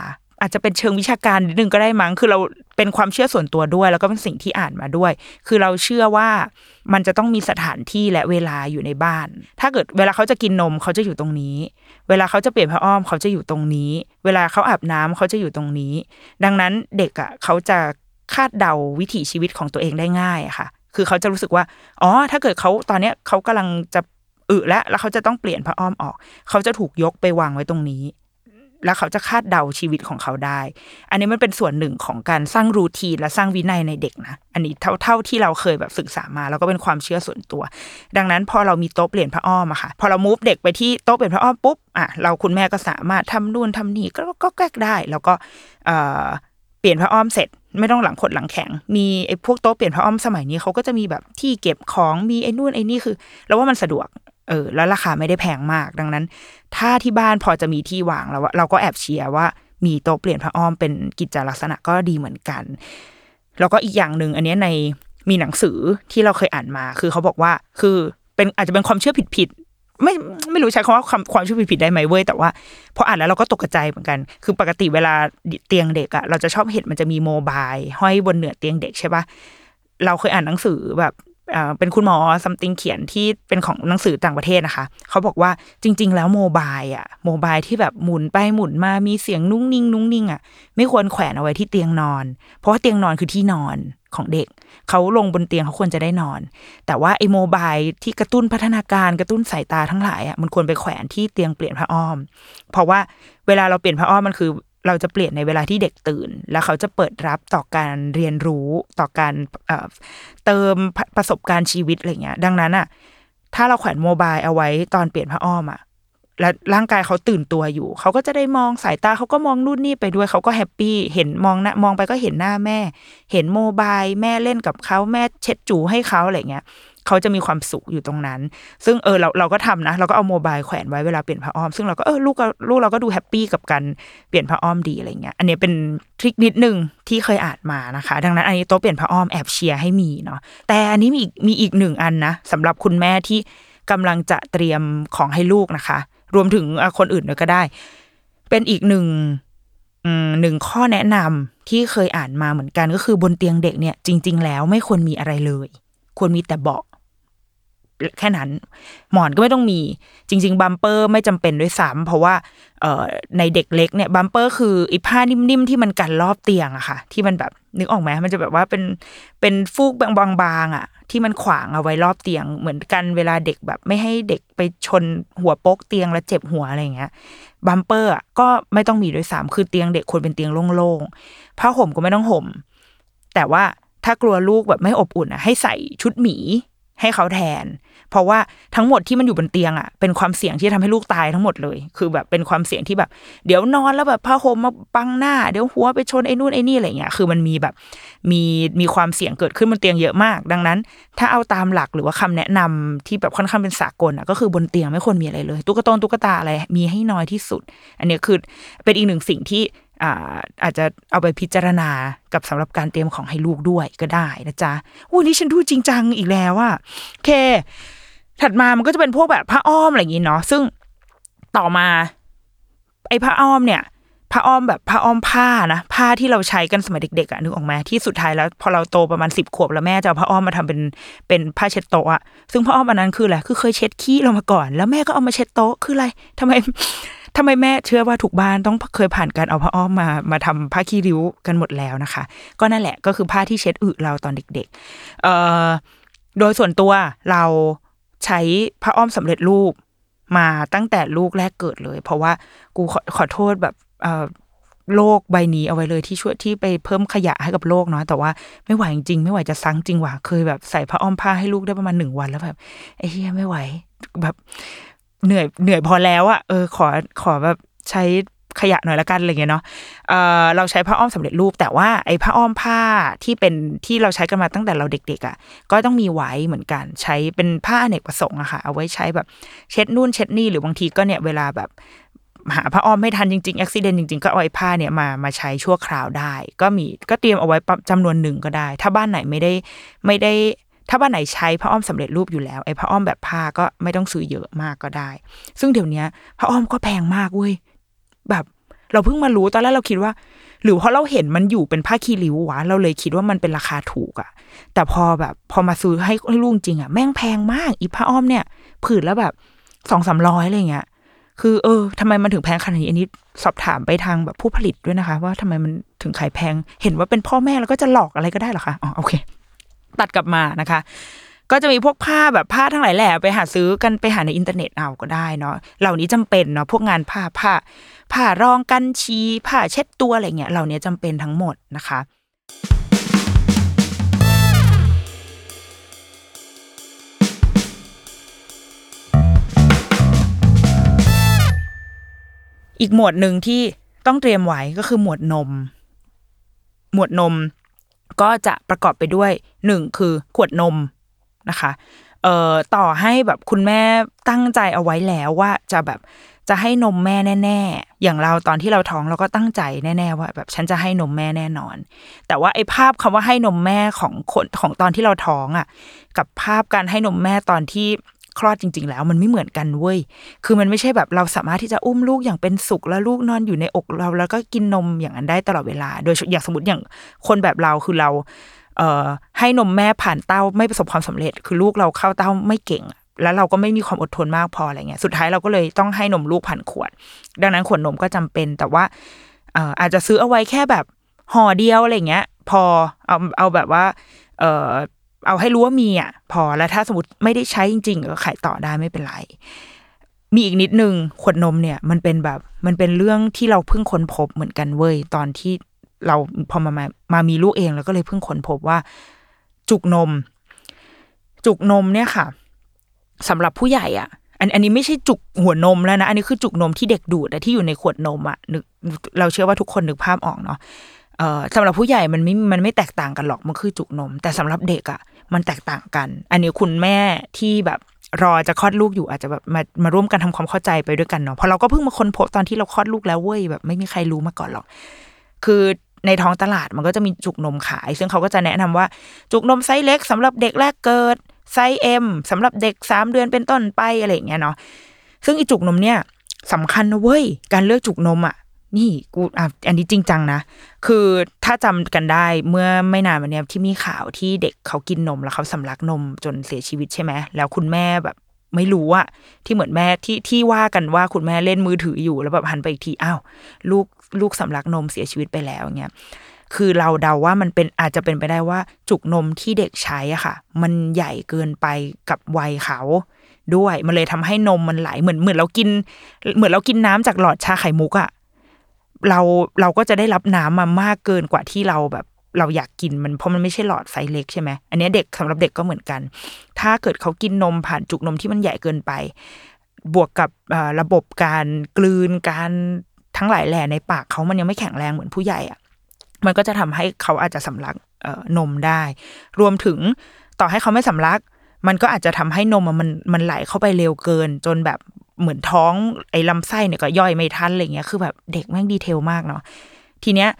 อาจจะเป็นเชิงวิชาการนิดนึงก็ได้มั้งคือเราเป็นความเชื่อส่วนตัวด้วยแล้วก็เป็นสิ่งที่อ่านมาด้วยคือเราเชื่อว่ามันจะต้องมีสถานที่และเวลาอยู่ในบ้านถ้าเกิดเวลาเขาจะกินนมเขาจะอยู่ตรงนี้เวลาเขาจะเปลี่ยนผ้าอ้อมเขาจะอยู่ตรงนี้เวลาเขาอาบน้ำเขาจะอยู่ตรงนี้ดังนั้นเด็กอ่ะเขาจะคาดเดาวิถีชีวิตของตัวเองได้ง่ายอะค่ะคือเขาจะรู้สึกว่าอ๋อถ้าเกิดเขาตอนเนี้ยเขากำลังจะอึแล้วแล้วเขาจะต้องเปลี่ยนผ้าอ้อมออกเขาจะถูกยกไปวางไว้ตรงนี้แล้วเขาจะคาดเดาชีวิตของเขาได้อันนี้มันเป็นส่วนหนึ่งของการสร้างรูทีนและสร้างวินัยในเด็กนะอันนี้เท่าๆที่เราเคยแบบศึกษามาแล้วก็เป็นความเชื่อส่วนตัวดังนั้นพอเรามีโต๊ะเปลี่ยนผ้าอ้อมอะค่ะพอเรามูฟเด็กไปที่โต๊ะเปลี่ยนผ้าอ้อมปุ๊บอ่ะเราคุณแม่ก็สามารถทำนู่นทำนี่ก็ก็แกล้งได้แล้วก็เอ่อเปลี่ยนผ้าอ้อมเสร็จไม่ต้องหลังขดหลังแข็งมีไอ้พวกโต๊ะเปลี่ยนผ้าอ้อมสมัยนี้เขาก็จะมีแบบที่เก็บของมีไอ้นู่นไอ้นี่คือเราว่ามันสะดวกเออแล้วราคาไม่ได้แพงมากดังนั้นถ้าที่บ้านพอจะมีที่วางแล้วเราก็แอบเชียร์ว่ามีโต๊ะเปลี่ยนผ้าอ้อมเป็นกิจลักษณะก็ดีเหมือนกันแล้วก็อีกอย่างนึงอันนี้ในมีหนังสือที่เราเคยอ่านมาคือเขาบอกว่าคือเป็นอาจจะเป็นความเชื่อผิดๆไม่ไม่รู้ใช้คำว่าความความเชื่อผิดๆได้ไหมเว้ยแต่ว่าพออ่านแล้วเราก็ตกใจเหมือนกันคือปกติเวลาเตียงเด็กอะเราจะชอบเห็นมันจะมีโมบายห้อยบนเหนือเตียงเด็กใช่ปะเราเคยอ่านหนังสือแบบอ่าเป็นคุณหมอซัมติงเขียนที่เป็นของหนังสือต่างประเทศนะคะเขาบอกว่าจริงๆแล้วโมบายอ่ะโมบายที่แบบหมุนไปหมุนมามีเสียงนุ่งนิ่งนุ่งนิ่งอ่ะไม่ควรแขวนเอาไว้ที่เตียงนอนเพราะว่าเตียงนอนคือที่นอนของเด็กเขาลงบนเตียงเขาควรจะได้นอนแต่ว่าไอ้โมบายที่กระตุ้นพัฒนาการกระตุ้นสายตาทั้งหลายอ่ะมันควรไปแขวนที่เตียงเปลี่ยนผ้าอ้อมเพราะว่าเวลาเราเปลี่ยนผ้าอ้อมมันคือเราจะเปลี่ยนในเวลาที่เด็กตื่นแล้วเขาจะเปิดรับต่อการเรียนรู้ต่อการ เอ่อ เติมประสบการณ์ชีวิตอะไรเงี้ยดังนั้นอ่ะถ้าเราแขวนโมบายเอาไว้ตอนเปลี่ยนผ้าอ้อมอ่ะแล้วร่างกายเขาตื่นตัวอยู่เขาก็จะได้มองสายตาเขาก็มองนู่นนี่ไปด้วยเขาก็แฮปปี้เห็นมองนะมองไปก็เห็นหน้าแม่เห็นโมบายแม่เล่นกับเขาแม่เช็ดจูให้เขาอะไรเงี้ยเขาจะมีความสุขอยู่ตรงนั้นซึ่งเออเราเราก็ทำนะเราก็เอาโมบายแขวนไว้เวลาเปลี่ยนผ้าอ้อมซึ่งเราก็เออลูกลูกเราก็ดูแฮปปี้กับการเปลี่ยนผ้าอ้อมดีอะไรเงี้ยอันนี้เป็นทริคนิดนึงที่เคยอ่านมานะคะดังนั้นอันนี้โต๊ะเปลี่ยนผ้าอ้อมแอบเชียร์ให้มีเนาะแต่อันนี้มีอีกมีอีกหนึ่งอันนะสำหรับคุณแม่ที่กำลังจะเตรียมของให้ลูกนะคะรวมถึงคนอื่นด้วยก็ได้เป็นอีกหนึ่งหนึ่งข้อแนะนำที่เคยอ่านมาเหมือนกันก็คือบนเตียงเด็กเนี่ยจริงๆแล้วไม่ควรมีอะไรเลยควรมีแต่เบาะ แค่นั้นหมอนก็ไม่ต้องมีจริงๆบัมเปอร์ไม่จำเป็นด้วยซ้ำเพราะว่าในเด็กเล็กเนี่ยบัมเปอร์คือไอ้ผ้านิ่มๆที่มันกันรอบเตียงอะค่ะที่มันแบบนึกออกไหมมันจะแบบว่าเป็นเป็นฟูกบางๆอะที่มันขวางเอาไว้รอบเตียงเหมือนกันเวลาเด็กแบบไม่ให้เด็กไปชนหัวโป๊กเตียงแล้วเจ็บหัวอะไรอย่างเงี้ยบัมเปอร์อ่ะก็ไม่ต้องมีด้วยซ้ำคือเตียงเด็กควรเป็นเตียงโล่งๆผ้าห่มก็ไม่ต้องห่มแต่ว่าถ้ากลัวลูกแบบไม่อบอุ่นอ่ะให้ใส่ชุดหมีให้เขาแทนเพราะว่าทั้งหมดที่มันอยู่บนเตียงอ่ะเป็นความเสี่ยงที่จะทำให้ลูกตายทั้งหมดเลยคือแบบเป็นความเสี่ยงที่แบบเดี๋ยวนอนแล้วแบบผ้าห่มมาบังหน้าเดี๋ยวหัวไปชนไอ้นู่นไอ้นี่อะไรเงี้ยคือมันมีแบบมีมีความเสี่ยงเกิดขึ้นบนเตียงเยอะมากดังนั้นถ้าเอาตามหลักหรือว่าคำแนะนำที่แบบค่อนข้างเป็นสากลอ่ะก็คือบนเตียงไม่ควรมีอะไรเลยตุ๊กตาตุ๊กตาอะไรมีให้น้อยที่สุดอันนี้คือเป็นอีกหนึ่งสิ่งที่อ่าอาจจะเอาไปพิจารณากับสำหรับการเตรียมของให้ลูกด้วยก็ได้นะจ๊ะวันนี้ฉันดูจริงจังอีกแล้วอ่ะโอเคถัดมามันก็จะเป็นพวกแบบผ้าอ้อมอะไรอย่างงี้เนาะซึ่งต่อมาไอ้ผ้าอ้อมเนี่ยผ้าอ้อมแบบผ้าอ้อมผ้านะผ้าที่เราใช้กันสมัยเด็กๆอ่ะนึกออกไหมที่สุดท้ายแล้วพอเราโตประมาณสิบขวบแล้วแม่จะเอาผ้าอ้อมมาทำเป็นเป็นผ้าเช็ดโต๊ะอ่ะซึ่งผ้าอ้อมอันนั้นคืออะไรคือเคยเช็ดขี้เรามาก่อนแล้วแม่ก็เอามาเช็ดโต๊ะคืออะไรทำไมทำไมแม่เชื่อว่าทุกบ้านต้องเคยผ่านการเอาผ้าอ้อมมามาทำผ้าขี้ริ้วกันหมดแล้วนะคะก็นั่นแหละก็คือผ้าที่เช็ดอึเราตอนเด็กๆเอ่อโดยส่วนตัวเราใช้ผ้าอ้อมสำเร็จรูปมาตั้งแต่ลูกแรกเกิดเลยเพราะว่ากูขอขอโทษแบบเอ่อโลกใบนี้เอาไว้เลยที่ช่วยที่ไปเพิ่มขยะให้กับโลกเนาะแต่ว่าไม่ไหวจริงๆไม่ไหวจะซังจริงว่ะเคยแบบใส่ผ้าอ้อมผ้าให้ลูกได้ประมาณหนึ่งวันแล้วแบบไอ้เหี้ยไม่ไหวแบบเหนื่อยเหนื่อยพอแล้วอ่ะเออขอขอแบบใช้ขยะหน่อยละกันอะไรเงี้ยเนาะเออเราใช้ผ้าอ้อมสำเร็จรูปแต่ว่าไอ้ผ้าอ้อมผ้าที่เป็นที่เราใช้กันมาตั้งแต่เราเด็กๆอ่ะก็ต้องมีไว้เหมือนกันใช้เป็นผ้าอเนกประสงค์อะค่ะเอาไว้ใช้แบบเช็ดนู่นเช็ดนี่หรือบางทีก็เนี่ยเวลาแบบหาผ้าอ้อมไม่ทันจริงๆอุบิเหตุจริงๆก็เอาไอ้ผ้าเนี่ยมามาใช้ชั่วคราวได้ก็มีก็เตรียมเอาไว้จำนวนหนึ่งก็ได้ถ้าบ้านไหนไม่ได้ไม่ได้ถ้าบ้านไหนใช้ผ้าอ้อมสำเร็จรูปอยู่แล้วไอ้ผ้าอ้อมแบบผ้าก็ไม่ต้องซื้อเยอะมากก็ได้ซึ่งเดี๋ยวนี้ผ้าอ้อมก็แพงมากเว้ยแบบเราเพิ่งมารู้ตอนแรกเราคิดว่าหรือเพราะเราเห็นมันอยู่เป็นผ้าขี้ริ้ววะเราเลยคิดว่ามันเป็นราคาถูกอะแต่พอแบบพอมาซื้อให้ให้ลูกจริงอะแม่งแพงมากอีผ้าอ้อมเนี่ยผืนละแบบ สองถึงสามร้อย อะไรเงี้ยคือเออทำไมมันถึงแพงขนาดนี้อันนี้สอบถามไปทางแบบผู้ผลิตด้วยนะคะว่าทำไมมันถึงขายแพงเห็นว่าเป็นพ่อแม่แล้วก็จะหลอกอะไรก็ได้เหรอคะอ๋อโอเคตัดกลับมานะคะก็จะมีพวกผ้าแบบผ้าทั้งหลายแหล่ไปหาซื้อกันไปหาในอินเทอร์เน็ตเอาก็ได้เนาะเหล่านี้จำเป็นเนาะพวกงานผ้าผ้าผ้ารองกันชีผ้าเช็ดตัวอะไรเงี้ยเหล่านี้จำเป็นทั้งหมดนะคะอีกหมวดหนึ่งที่ต้องเตรียมไว้ก็คือหมวดนมหมวดนมก็จะประกอบไปด้วยหนึ่งคือขวดนมนะคะเอ่อต่อให้แบบคุณแม่ตั้งใจเอาไว้แล้วว่าจะแบบจะให้นมแม่แน่ๆอย่างเราตอนที่เราท้องเราก็ตั้งใจแน่ๆว่าแบบฉันจะให้นมแม่แน่นอนแต่ว่าไอ้ภาพคำว่าให้นมแม่ของคนของตอนที่เราท้องอ่ะกับภาพการให้นมแม่ตอนที่คลอดจริงๆแล้วมันไม่เหมือนกันเว้ยคือมันไม่ใช่แบบเราสามารถที่จะอุ้มลูกอย่างเป็นสุขแล้วลูกนอนอยู่ในอกเราแล้วก็กินนมอย่างนั้นได้ตลอดเวลาโดยอย่างสมมติอย่างคนแบบเราคือเราเอ่อให้นมแม่ผ่านเต้าไม่ประสบความสำเร็จคือลูกเราเข้าเต้าไม่เก่งแล้วเราก็ไม่มีความอดทนมากพออะไรเงี้ยสุดท้ายเราก็เลยต้องให้นมลูกผ่านขวดดังนั้นขวดนมก็จำเป็นแต่ว่าเอ่ออาจจะซื้อเอาไว้แค่แบบห่อเดียวอะไรเงี้ยพอเอาเอาแบบว่าเอ่อเอาให้รู้ว่ามีอ่ะพอแล้วถ้าสมมติไม่ได้ใช้จริงๆก็ขายต่อได้ไม่เป็นไรมีอีกนิดนึงขวดนมเนี่ยมันเป็นแบบมันเป็นเรื่องที่เราเพิ่งค้นพบเหมือนกันเว้ยตอนที่เราพอมามามามีลูกเองแล้วก็เลยเพิ่งค้นพบว่าจุกนมจุกนมเนี่ยค่ะสำหรับผู้ใหญ่อ่ะอันอันนี้ไม่ใช่จุกหัวนมแล้วนะอันนี้คือจุกนมที่เด็กดูดที่อยู่ในขวดนมอ่ะนึกเราเชื่อว่าทุกคนนึกภาพออกเนาะเอ่อสำหรับผู้ใหญ่มันไม่มันไม่แตกต่างกันหรอกมันคือจุกนมแต่สำหรับเด็กอ่ะมันแตกต่างกันอันนี้คุณแม่ที่แบบรอจะคลอดลูกอยู่อาจจะแบบมามาร่วมกันทำความเข้าใจไปด้วยกันเนาะเพราะเราก็เพิ่งมาค้นพบตอนที่เราคลอดลูกแล้วเว้ยแบบไม่มีใครรู้มาก่อนหรอกคือในท้องตลาดมันก็จะมีจุกนมขายซึ่งเขาก็จะแนะนำว่าจุกนมไซส์เล็กสำหรับเด็กแรกเกิดไซส์ เอ็ม สำหรับเด็กสามเดือนเป็นต้นไปอะไรอย่างเงี้ยเนาะซึ่งไอ้จุกนมเนี่ยสำคัญนะเว้ยการเลือกจุกนมอ่ะ นี่กูอ่ะอันนี้จริงจังนะคือถ้าจำกันได้เมื่อไม่นานมาเนี้ยที่มีข่าวที่เด็กเขากินนมแล้วเขาสำลักนมจนเสียชีวิตใช่ไหมแล้วคุณแม่แบบไม่รู้อะที่เหมือนแม่ที่ที่ว่ากันว่าคุณแม่เล่นมือถืออยู่แล้วแบบหันไปอีกทีอ้าวลูกลูกสำลักนมเสียชีวิตไปแล้วเงี้ยคือเราเดาว่ามันเป็นอาจจะเป็นไปได้ว่าจุกนมที่เด็กใช้อะค่ะมันใหญ่เกินไปกับวัยเขาด้วยมันเลยทำให้นมมันไหลเหมือนเหมือนเรากินเหมือนเรากินน้ำจากหลอดชาไข่มุกอะเราเราก็จะได้รับน้ำมามากเกินกว่าที่เราแบบเราอยากกินมันเพราะมันไม่ใช่หลอดไซส์เล็กใช่ไหมอันนี้เด็กสำหรับเด็กก็เหมือนกันถ้าเกิดเขากินนมผ่านจุกนมที่มันใหญ่เกินไปบวกกับระบบการกลืนการทั้งหลายแหล่ในปากเขามันยังไม่แข็งแรงเหมือนผู้ใหญ่อ่ะมันก็จะทำให้เขาอาจจะสำลักนมได้รวมถึงต่อให้เขาไม่สำลักมันก็อาจจะทำให้นมมันมันไหลเข้าไปเร็วเกินจนแบบเหมือนท้องไอ้ลำไส้เนี่ยก็ย่อยไม่ทันอะไรเงี้ยคือแบบเด็กแม่งดีเทลมากเนาะทีเนี้ย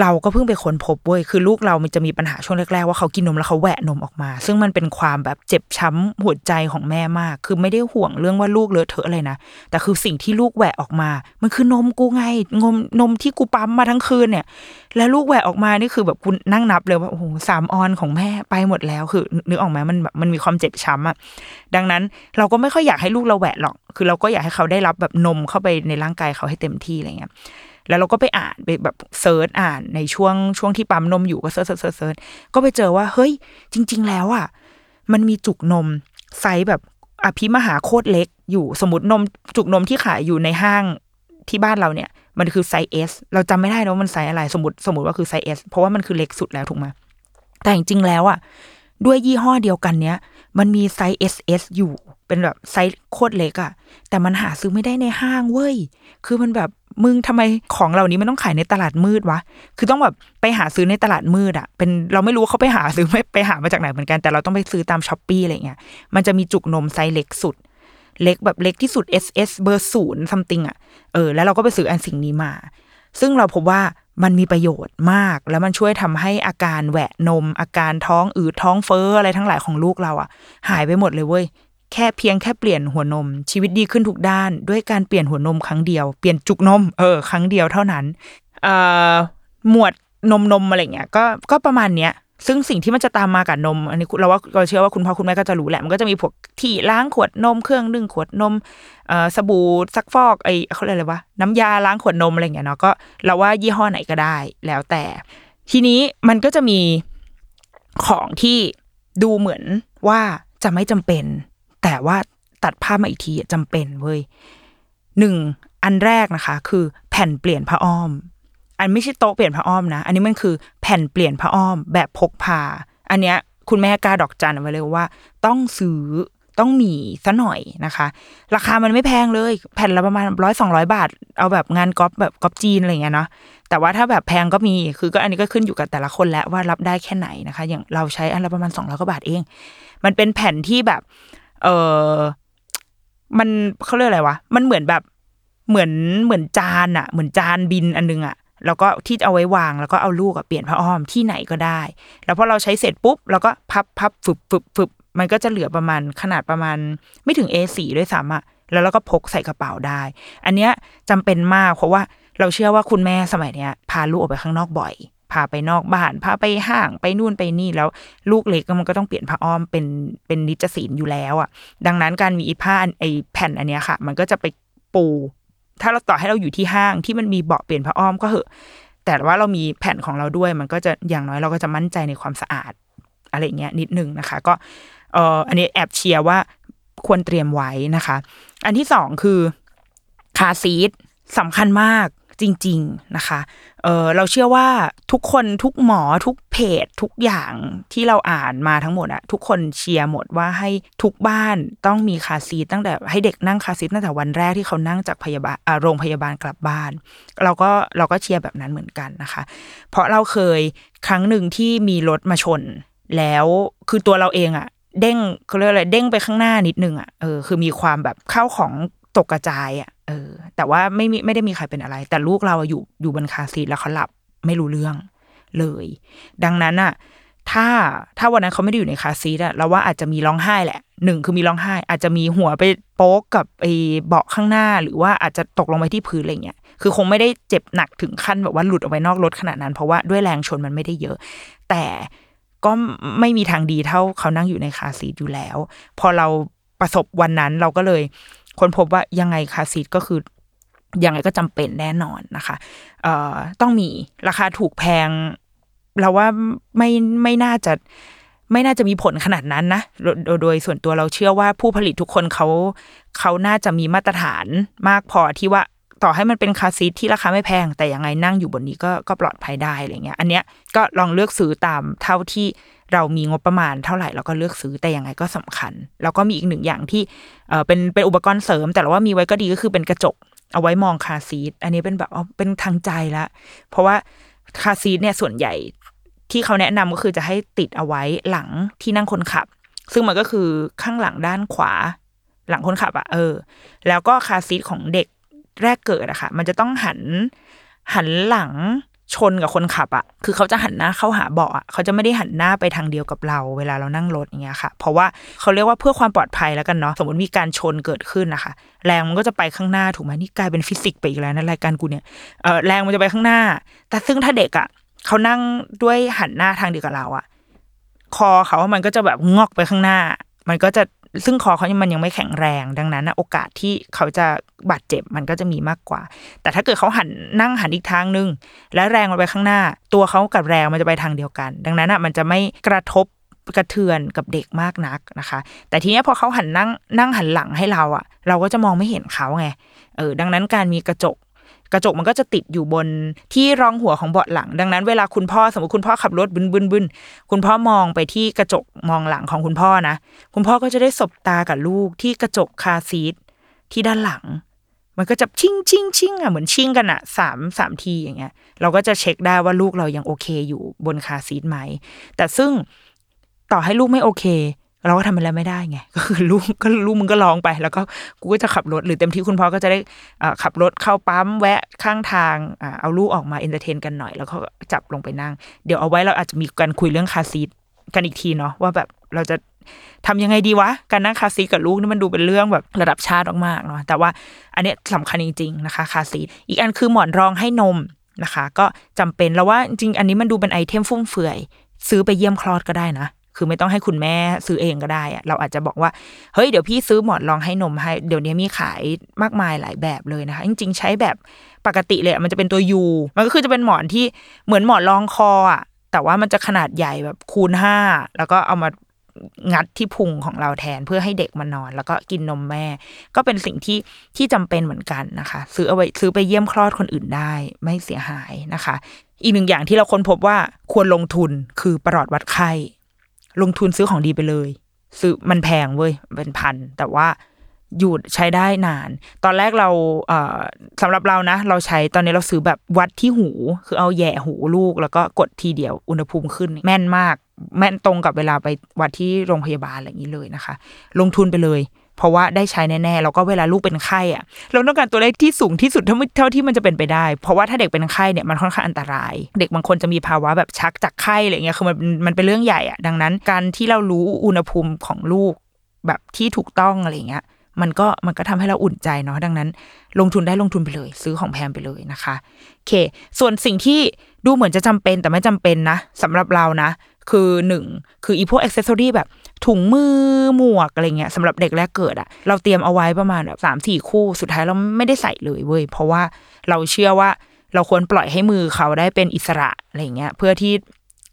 เราก็เพิ่งไปค้นพบเว้ยคือลูกเรามันจะมีปัญหาช่วงแรกๆว่าเขากินนมแล้วเขาแหวะนมออกมาซึ่งมันเป็นความแบบเจ็บช้ำหัวใจของแม่มากคือไม่ได้ห่วงเรื่องว่าลูกเลอะเทอะอะไรนะแต่คือสิ่งที่ลูกแหวะออกมามันคือนมกูไงนมนมที่กูปั๊มมาทั้งคืนเนี่ยแล้วลูกแหวะออกมานี่คือแบบกูนั่งนับเลยว่าโอ้โหสามออนของแม่ไปหมดแล้วคือนึกออกไหมมันแบบมันมีความเจ็บช้ำอ่ะดังนั้นเราก็ไม่ค่อยอยากให้ลูกเราแหวะหรอกคือเราก็อยากให้เขาได้รับแบบนมเข้าไปในร่างกายเขาให้เต็มที่อะไรเงี้ยแล้วเราก็ไปอ่านไปแบบเซิร์ชอ่านในช่วงช่วงที่ปั๊มนมอยู่ก็เซิร์ชเซิร์ชเซิร์ชก็ไปเจอว่าเฮ้ยจริงๆแล้วอ่ะมันมีจุกนมไซส์แบบอภิมหาโคตรเล็กอยู่สมมตินมจุกนมที่ขายอยู่ในห้างที่บ้านเราเนี่ยมันคือไซส์ S เราจำไม่ได้นะว่ามันไซส์อะไรสมมติสมมติว่าคือไซส์ S เพราะว่ามันคือเล็กสุดแล้วถูกไหมแต่จริงๆแล้วอ่ะด้วยยี่ห้อเดียวกันเนี้ยมันมีไซส์ เอส เอส อยู่เป็นแบบไซส์โคตรเล็กอ่ะแต่มันหาซื้อไม่ได้ในห้างเว้ยคือมันแบบมึงทำไมของเหล่านี้ไม่ต้องขายในตลาดมืดวะคือต้องแบบไปหาซื้อในตลาดมืดอ่ะเป็นเราไม่รู้เขาไปหาซื้อไม่ไปหามาจากไหนเหมือนกันแต่เราต้องไปซื้อตาม Shopee อะไรเงี้ยมันจะมีจุกนมไซส์เล็กสุดเล็กแบบเล็กที่สุด เอส เอส เบอร์ศูนย์ something อ่ะเออแล้วเราก็ไปซื้ออันสิ่งนี้มาซึ่งเราพบว่ามันมีประโยชน์มากแล้วมันช่วยทำให้อาการแหวะนมอาการท้องอืดท้องเฟ้ออะไรทั้งหลายของลูกเราอ่ะหายไปหมดเลยเว้ยแค่เพียงแค่เปลี่ยนหัวนมชีวิตดีขึ้นทุกด้านด้วยการเปลี่ยนหัวนมครั้งเดียวเปลี่ยนจุกนมเออครั้งเดียวเท่านั้นเอ่อหมวดนมนมอะไรเงี้ยก็ก็ประมาณเนี้ยซึ่งสิ่งที่มันจะตามมากับนมอันนี้เราว่าเราเชื่อว่าคุณพ่อคุณแม่ก็จะรู้แหละมันก็จะมีพวกที่ล้างขวดนมเครื่องนึ่งขวดนมเอ่อสบู่ซักฟอกไอ้เค้าเรียกอะไรวะน้ำยาล้างขวดนมอะไรเงี้ยเนาะก็เราว่ายี่ห้อไหนก็ได้แล้วแต่ทีนี้มันก็จะมีของที่ดูเหมือนว่าจะไม่จำเป็นแต่ว่าตัดผ้ามาอีกทีจำเป็นเว้ยหนึ่งอันแรกนะคะคือแผ่นเปลี่ยนผ้าอ้อมอันไม่ใช่โต๊ะเปลี่ยนผ้าอ้อมนะอันนี้มันคือแผ่นเปลี่ยนผ้าอ้อมแบบพกพาอันเนี้ยคุณแม่กาดอกจันไว้เลยว่าต้องซื้อต้องมีซะหน่อยนะคะราคามันไม่แพงเลยแผ่นละประมาณร้อยสองร้อยบาทเอาแบบงานก๊อปแบบก๊อปจีนอะไรเงี้ยเนาะแต่ว่าถ้าแบบแพงก็มีคือก็อันนี้ก็ขึ้นอยู่กับแต่ละคนแล้วว่ารับได้แค่ไหนนะคะอย่างเราใช้อันละประมาณสองร้อยกว่าบาทเองมันเป็นแผ่นที่แบบเออมันเขาเรียกอะไรวะมันเหมือนแบบเหมือนเหมือนจานอะเหมือนจานบินอันนึงอะแล้วก็ที่เอาไว้วางแล้วก็เอาลูกอะเปลี่ยนผ้าอ้อมที่ไหนก็ได้แล้วพอเราใช้เสร็จปุ๊บเราก็พับพับฟึบฟึบฟึบมันก็จะเหลือประมาณขนาดประมาณไม่ถึง เอ โฟร์ ด้วยซ้ำอะแล้วเราก็พกใส่กระเป๋าได้อันเนี้ยจำเป็นมากเพราะว่าเราเชื่อว่าคุณแม่สมัยเนี้ยพาลูกออกไปข้างนอกบ่อยพาไปนอกบ้านพาไปห้างไปนู่นไปนี่แล้วลูกเล็กมันก็ต้องเปลี่ยนผ้าอ้อมเป็นเป็นนิจศีลอยู่แล้วอ่ะดังนั้นการมีอีผ้าไอแผ่นอันเนี้ยค่ะมันก็จะไปปูถ้าเราต่อให้เราอยู่ที่ห้างที่มันมีเบาะเปลี่ยนผ้าอ้อมก็เหอะแต่ว่าเรามีแผ่นของเราด้วยมันก็จะอย่างน้อยเราก็จะมั่นใจในความสะอาดอะไรเงี้ยนิดนึงนะคะก็เอ่ออันนี้แอบเชียร์ว่าควรเตรียมไว้นะคะอันที่สองคือคาร์ซีทสำคัญมากจริงๆนะคะเออเราเชื่อว่าทุกคนทุกหมอทุกเพจทุกอย่างที่เราอ่านมาทั้งหมดอะทุกคนเชียร์หมดว่าให้ทุกบ้านต้องมีคาร์ซีทตั้งแต่ให้เด็กนั่งคาร์ซีทตั้งแต่วันแรกที่เขานั่งจากพยาบาลโรงพยาบาลกลับบ้านเราก็เราก็เชียร์แบบนั้นเหมือนกันนะคะเพราะเราเคยครั้งหนึ่งที่มีรถมาชนแล้วคือตัวเราเองอะเด้งเขาเรียกอะไรเด้งไปข้างหน้านิดนึงอะเออคือมีความแบบข้าวของตกกระจายอะเออแต่ว่าไม่มีไม่ได้มีใครเป็นอะไรแต่ลูกเราอยู่อยู่บนคาร์ซีทแล้วเขาหลับไม่รู้เรื่องเลยดังนั้นอ่ะ ถ้าถ้าวันนั้นเขาไม่ได้อยู่ในคาร์ซีทอะเราว่าอาจจะมีร้องไห้แหละหนึ่งคือมีร้องไห้อาจจะมีหัวไปโป๊กกับไอ้เบาะข้างหน้าหรือว่าอาจจะตกลงไปที่พื้นอะไรเงี้ยคือคงไม่ได้เจ็บหนักถึงขั้นแบบว่าหลุดออกไปนอกรถขนาดนั้นเพราะว่าด้วยแรงชนมันไม่ได้เยอะแต่ก็ไม่มีทางดีเท่าเขานั่งอยู่ในคาร์ซีทอยู่แล้วพอเราประสบวันนั้นเราก็เลยค้นพบว่ายังไงคาร์ซีทก็คือยังไงก็จำเป็นแน่นอนนะคะเอ่อต้องมีราคาถูกแพงเราว่าไม่ไม่น่าจะไม่น่าจะมีผลขนาดนั้นนะโดยส่วนตัวเราเชื่อว่าผู้ผลิตทุกคนเขาเขาน่าจะมีมาตรฐานมากพอที่ว่าต่อให้มันเป็นคาร์ซีทที่ราคาไม่แพงแต่ยังไงนั่งอยู่บนนี้ก็ก็ปลอดภัยได้อะไรเงี้ยอันเนี้ยก็ลองเลือกซื้อตามเท่าที่เรามีงบประมาณเท่าไหร่เราก็เลือกซื้อแต่ยังไงก็สำคัญแล้วก็มีอีกหนึ่งอย่างที่เอ่อเป็นเป็นอุปกรณ์เสริมแต่เราว่ามีไว้ก็ดีก็คือเป็นกระจกเอาไว้มองคาร์ซีทอันนี้เป็นแบบเป็นทางใจละเพราะว่าคาร์ซีทเนี่ยส่วนใหญ่ที่เขาแนะนำก็คือจะให้ติดเอาไว้หลังที่นั่งคนขับซึ่งมันก็คือข้างหลังด้านขวาหลังคนขับอ่ะเออแล้วก็คาร์ซีทของเด็กแรกเกิดอะค่ะมันจะต้องหันหันหลังชนกับคนขับอ่ะคือเขาจะหันหน้าเข้าหาเบาะอ่ะเขาจะไม่ได้หันหน้าไปทางเดียวกับเราเวลาเรานั่งรถอย่างเงี้ยค่ะเพราะว่าเขาเรียกว่าเพื่อความปลอดภัยแล้วกันเนาะสมมติมีการชนเกิดขึ้นนะคะแรงมันก็จะไปข้างหน้าถูกไหมนี่กลายเป็นฟิสิกส์ไปอีกแล้วนะรายการกูเนี่ยเออแรงมันจะไปข้างหน้าแต่ซึ่งถ้าเด็กอ่ะเขานั่งด้วยหันหน้าทางเดียวกับเราอ่ะคอเขามันก็จะแบบงอกไปข้างหน้ามันก็จะซึ่งคอเขามันยังไม่แข็งแรงดังนั้นนะโอกาสที่เขาจะบาดเจ็บมันก็จะมีมากกว่าแต่ถ้าเกิดเขาหันนั่งหันอีกทางนึงและแรงมันไปข้างหน้าตัวเขากับแรงมันจะไปทางเดียวกันดังนั้นนะมันจะไม่กระทบกระเทือนกับเด็กมากนักนะคะแต่ทีนี้พอเขาหันนั่งนั่งหันหลังให้เราอ่ะเราก็จะมองไม่เห็นเขาไงเออดังนั้นการมีกระจกกระจกมันก็จะติดอยู่บนที่รองหัวของเบาะหลังดังนั้นเวลาคุณพ่อสมมติคุณพ่อขับรถบึนบึนบึนคุณพ่อมองไปที่กระจกมองหลังของคุณพ่อนะคุณพ่อก็จะได้สบตากับลูกที่กระจกคาร์ซีทที่ด้านหลังมันก็จะชิ่งชิ่งชิ่งอ่ะเหมือนชิ่งกันอ่ะสามสามทีอย่างเงี้ยเราก็จะเช็คได้ว่าลูกเรายังโอเคอยู่บนคาร์ซีทไหมแต่ซึ่งต่อให้ลูกไม่โอเคเราก็ทำอะไรไม่ได้ไงก็คือลูกก็ลูกมึงก็ร้องไปแล้วก็กูก็จะขับรถหรือเต็มที่คุณพ่อก็จะได้ขับรถเข้าปั๊มแวะข้างทางเอาลูกออกมาเอนเตอร์เทนกันหน่อยแล้วก็จับลงไปนั่งเดี๋ยวเอาไว้เราอาจจะมีการคุยเรื่องคาร์ซีทกันอีกทีเนาะว่าแบบเราจะทำยังไงดีวะการนั่งคาร์ซีทกับลูกนี่มันดูเป็นเรื่องแบบระดับชาติมากๆเนาะแต่ว่าอันนี้สำคัญจริงๆนะคะคาร์ซีทอีกอันคือหมอนรองให้นมนะคะก็จำเป็นแล้วว่าจริงอันนี้มันดูเป็นไอเทมฟุ่มเฟือยซื้อไปเยี่ยมคลอดก็ได้นะคือไม่ต้องให้คุณแม่ซื้อเองก็ได้อะเราอาจจะบอกว่าเฮ้ยเดี๋ยวพี่ซื้อหมอนรองให้นมให้เดี๋ยวนี้มีขายมากมายหลายแบบเลยนะคะจริงๆใช้แบบปกติเลยมันจะเป็นตัว U มันก็คือจะเป็นหมอนที่เหมือนหมอนรองคออะแต่ว่ามันจะขนาดใหญ่แบบคูณห้าแล้วก็เอามางัดที่พุงของเราแทนเพื่อให้เด็กมานอนแล้วก็กินนมแม่ก็เป็นสิ่งที่ที่จำเป็นเหมือนกันนะคะซื้อเอาไว้ซื้อไปเยี่ยมคลอดคนอื่นได้ไม่เสียหายนะคะอีกหนึ่งอย่างที่เราค้นพบว่าควรลงทุนคือประหลอดวัดไข้ลงทุนซื้อของดีไปเลยซื้อมันแพงเว้ยเป็นพันแต่ว่าอยู่ใช้ได้นานตอนแรกเราเอ่อสำหรับเรานะเราใช้ตอนนี้เราซื้อแบบวัดที่หูคือเอาแย่หูลูกแล้วก็กดทีเดียวอุณหภูมิขึ้นแม่นมากแม่นตรงกับเวลาไปวัดที่โรงพยาบาลอะไรอย่างนี้เลยนะคะลงทุนไปเลยเพราะว่าได้ใช้แน่ๆแล้วก็เวลาลูกเป็นไข้อ่ะเราต้องการตัวเลขที่สูงที่สุดเท่าที่มันจะเป็นไปได้เพราะว่าถ้าเด็กเป็นไข้เนี่ยมันค่อนข้างอันตรายเด็กบางคนจะมีภาวะแบบชักจากไข้อะไรเงี้ยคือมันมันเป็นเรื่องใหญ่อ่ะดังนั้นการที่เรารู้อุณหภูมิของลูกแบบที่ถูกต้องอะไรเงี้ยมันก็มันก็ทำให้เราอุ่นใจเนาะดังนั้นลงทุนได้ลงทุนไปเลยซื้อของแพงไปเลยนะคะโอเคส่วนสิ่งที่ดูเหมือนจะจำเป็นแต่ไม่จำเป็นนะสำหรับเรานะคือหนึ่งคืออีพวก accessory แบบถุงมือหมวกอะไรเงี้ยสำหรับเด็กแรกเกิดอะเราเตรียมเอาไว้ประมาณแบบสามสี่คู่สุดท้ายเราไม่ได้ใส่เลยเว้ยเพราะว่าเราเชื่อว่าเราควรปล่อยให้มือเขาได้เป็นอิสระอะไรเงี้ยเพื่อที่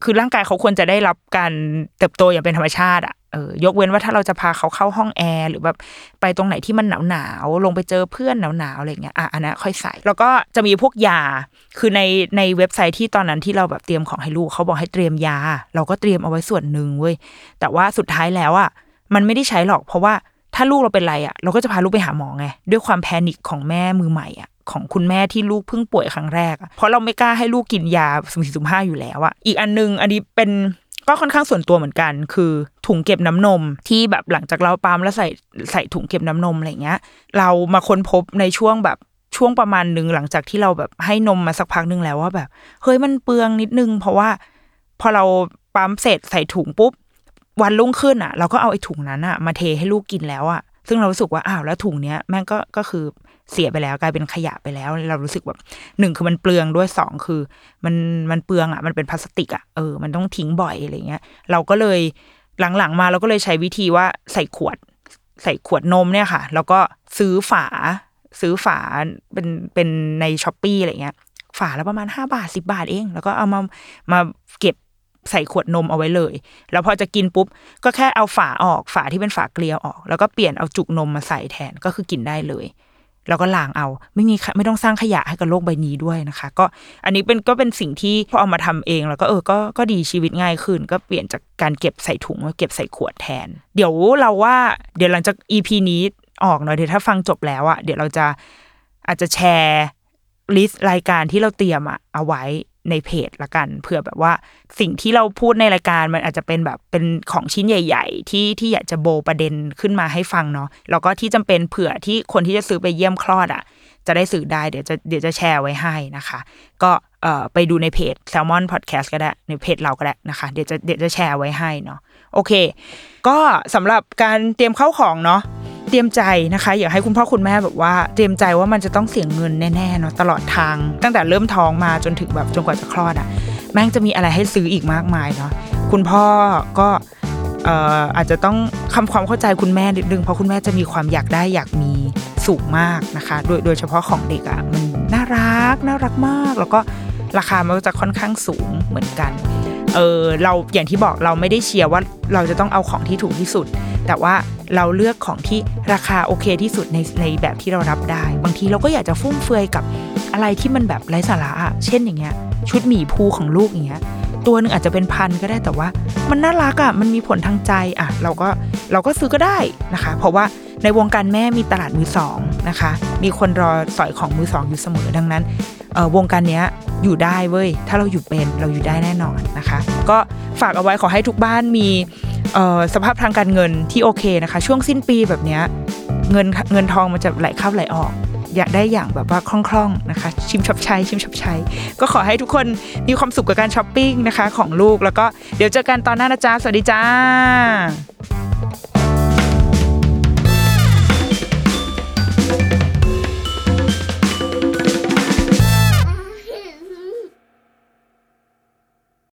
คือร่างกายเขาควรจะได้รับการเติบโตอย่างเป็นธรรมชาติอะเออยกเว้นว่าถ้าเราจะพาเขาเข้าห้องแอร์หรือแบบไปตรงไหนที่มันหนาวๆลงไปเจอเพื่อนหนาวๆอะไรเงี้ยอ่ะอันนั้นค่อยใส่แล้วก็จะมีพวกยาคือในในเว็บไซต์ที่ตอนนั้นที่เราแบบเตรียมของให้ลูกเขาบอกให้เตรียมยาเราก็เตรียมเอาไว้ส่วนนึงเว้ยแต่ว่าสุดท้ายแล้วอ่ะมันไม่ได้ใช้หรอกเพราะว่าถ้าลูกเราเป็นไรอ่ะเราก็จะพาลูกไปหาหมอไงด้วยความแพนิคของแม่มือใหม่อ่ะของคุณแม่ที่ลูกเพิ่งป่วยครั้งแรกเพราะเราไม่กล้าให้ลูกกินยาสุ่มสี่สุ่มห้าอยู่แล้วอ่ะอีกอันนึงอันนี้เป็นก็ค่อนข้างส่วนตัวเหมือนกันคือถุงเก็บน้ำนมที่แบบหลังจากเราปั๊มแล้วใส่ใส่ถุงเก็บน้ำนมอะไรเงี้ยเรามาค้นพบในช่วงแบบช่วงประมาณนึงหลังจากที่เราแบบให้นมมาสักพักนึงแล้วว่าแบบเฮ้ยมันเปลืองนิดนึงเพราะว่าพอเรา ปั๊มเสร็จใส่ถุงปุ๊บวันรุ่งขึ้นอ่ะเราก็เอาไอ้ถุงนั้นอ่ะมาเทให้ลูกกินแล้วอ่ะซึ่งเรารู้สึกว่าอ้าวแล้วถุงเนี้ยแม่งก็ก็คือเสียไปแล้วกลายเป็นขยะไปแล้วเรารู้สึกแบบหนึ่งคือมันเปลืองด้วยสองคือมันมันเปลืองอ่ะมันเป็นพลาสติกอ่ะเออมันต้องทิ้งบ่อยอะไรเงี้ยเราก็เลยหลังๆมาเราก็เลยใช้วิธีว่าใส่ขวดใส่ขวดนมเนี่ยค่ะแล้วก็ซื้อฝาซื้อฝาเป็นเป็นใน Shopee อะไรเงี้ยฝาละประมาณห้าบาทสิบบาทเองแล้วก็เอามามาเก็บใส่ขวดนมเอาไว้เลยแล้วพอจะกินปุ๊บก็แค่เอาฝาออกฝาที่เป็นฝาเกลียวออกแล้วก็เปลี่ยนเอาจุกนมมาใส่แทนก็คือกินได้เลยแล้วก็ล้างเอาไม่มีไม่ต้องสร้างขยะให้กับโลกใบนี้ด้วยนะคะก็อันนี้เป็นก็เป็นสิ่งที่พอเอามาทำเองแล้วก็เออก็ก็ดีชีวิตง่ายขึ้นก็เปลี่ยนจากการเก็บใส่ถุงมาเก็บใส่ขวดแทนเดี๋ยวเราว่าเดี๋ยวหลังจาก อี พี นี้ออกหน่อยเดี๋ยวถ้าฟังจบแล้วอ่ะเดี๋ยวเราจะอาจจะแชร์ลิสต์รายการที่เราเตรียมอ่ะเอาไว้ในเพจละกันเผื่อแบบว่าสิ่งที่เราพูดในรายการมันอาจจะเป็นแบบเป็นของชิ้นใหญ่ๆที่ที่อยากจะโบประเด็นขึ้นมาให้ฟังเนาะแล้วก็ที่จำเป็นเผื่อที่คนที่จะซื้อไปเยี่ยมคลอดอ่ะจะได้ซื้อได้เดี๋ยวจะเดี๋ยวจะแชร์ไว้ให้นะคะก็เอ่อไปดูในเพจ Salmon Podcast ก็ได้ในเพจเราก็ได้นะคะเดี๋ยวจะเดี๋ยวจะแชร์ไว้ให้เนาะโอเคก็สำหรับการเตรียมเข้าของเนาะเตรียมใจนะคะอยากให้คุณพ่อคุณแม่แบบว่าเตรียมใจว่ามันจะต้องเสียเงินแน่ๆเนาะตลอดทางตั้งแต่เริ่มท้องมาจนถึงแบบจนกว่าจะคลอดอ่ะแม่งจะมีอะไรให้ซื้ออีกมากมายเนาะคุณพ่อก็เอ่ออาจจะต้องทำความเข้าใจคุณแม่นิดนึงเพราะคุณแม่จะมีความอยากได้อยากมีสูงมากนะคะโดยโดยเฉพาะของเด็กอ่ะมันน่ารักน่ารักมากแล้วก็ราคามันก็จะค่อนข้างสูงเหมือนกันเออเราอย่างที่บอกเราไม่ได้เชียร์ว่าเราจะต้องเอาของที่ถูกที่สุดแต่ว่าเราเลือกของที่ราคาโอเคที่สุดในในแบบที่เรารับได้บางทีเราก็อยากจะฟุ่มเฟือยกับอะไรที่มันแบบไร้สาระเช่นอย่างเงี้ยชุดหมีภูของลูกอย่างเงี้ยตัวนึงอาจจะเป็นพันก็ได้แต่ว่ามันน่ารักอ่ะมันมีผลทางใจอ่ะเราก็เราก็ซื้อก็ได้นะคะเพราะว่าในวงการแม่มีตลาดมือสองนะคะมีคนรอสอยของมือสองอยู่เสมอดังนั้นเอ่อวงการเนี้ยอยู่ได้เว้ยถ้าเราอยู่เป็นเราอยู่ได้แน่นอนนะคะก็ฝากเอาไว้ขอให้ทุกบ้านมีเอ่อสภาพทางการเงินที่โอเคนะคะช่วงสิ้นปีแบบเนี้ยเงินเงินทองมันจะไหลเข้าไหลออกอยากได้อย่างแบบว่าคล่องๆนะคะชิมช็อปใช้ชิมช็อปใช้ก็ขอให้ทุกคนมีความสุขกับการช้อปปิ้งนะคะของลูกแล้วก็เดี๋ยวเจอกันตอนหน้านะจ๊ะสวัสดีจ้า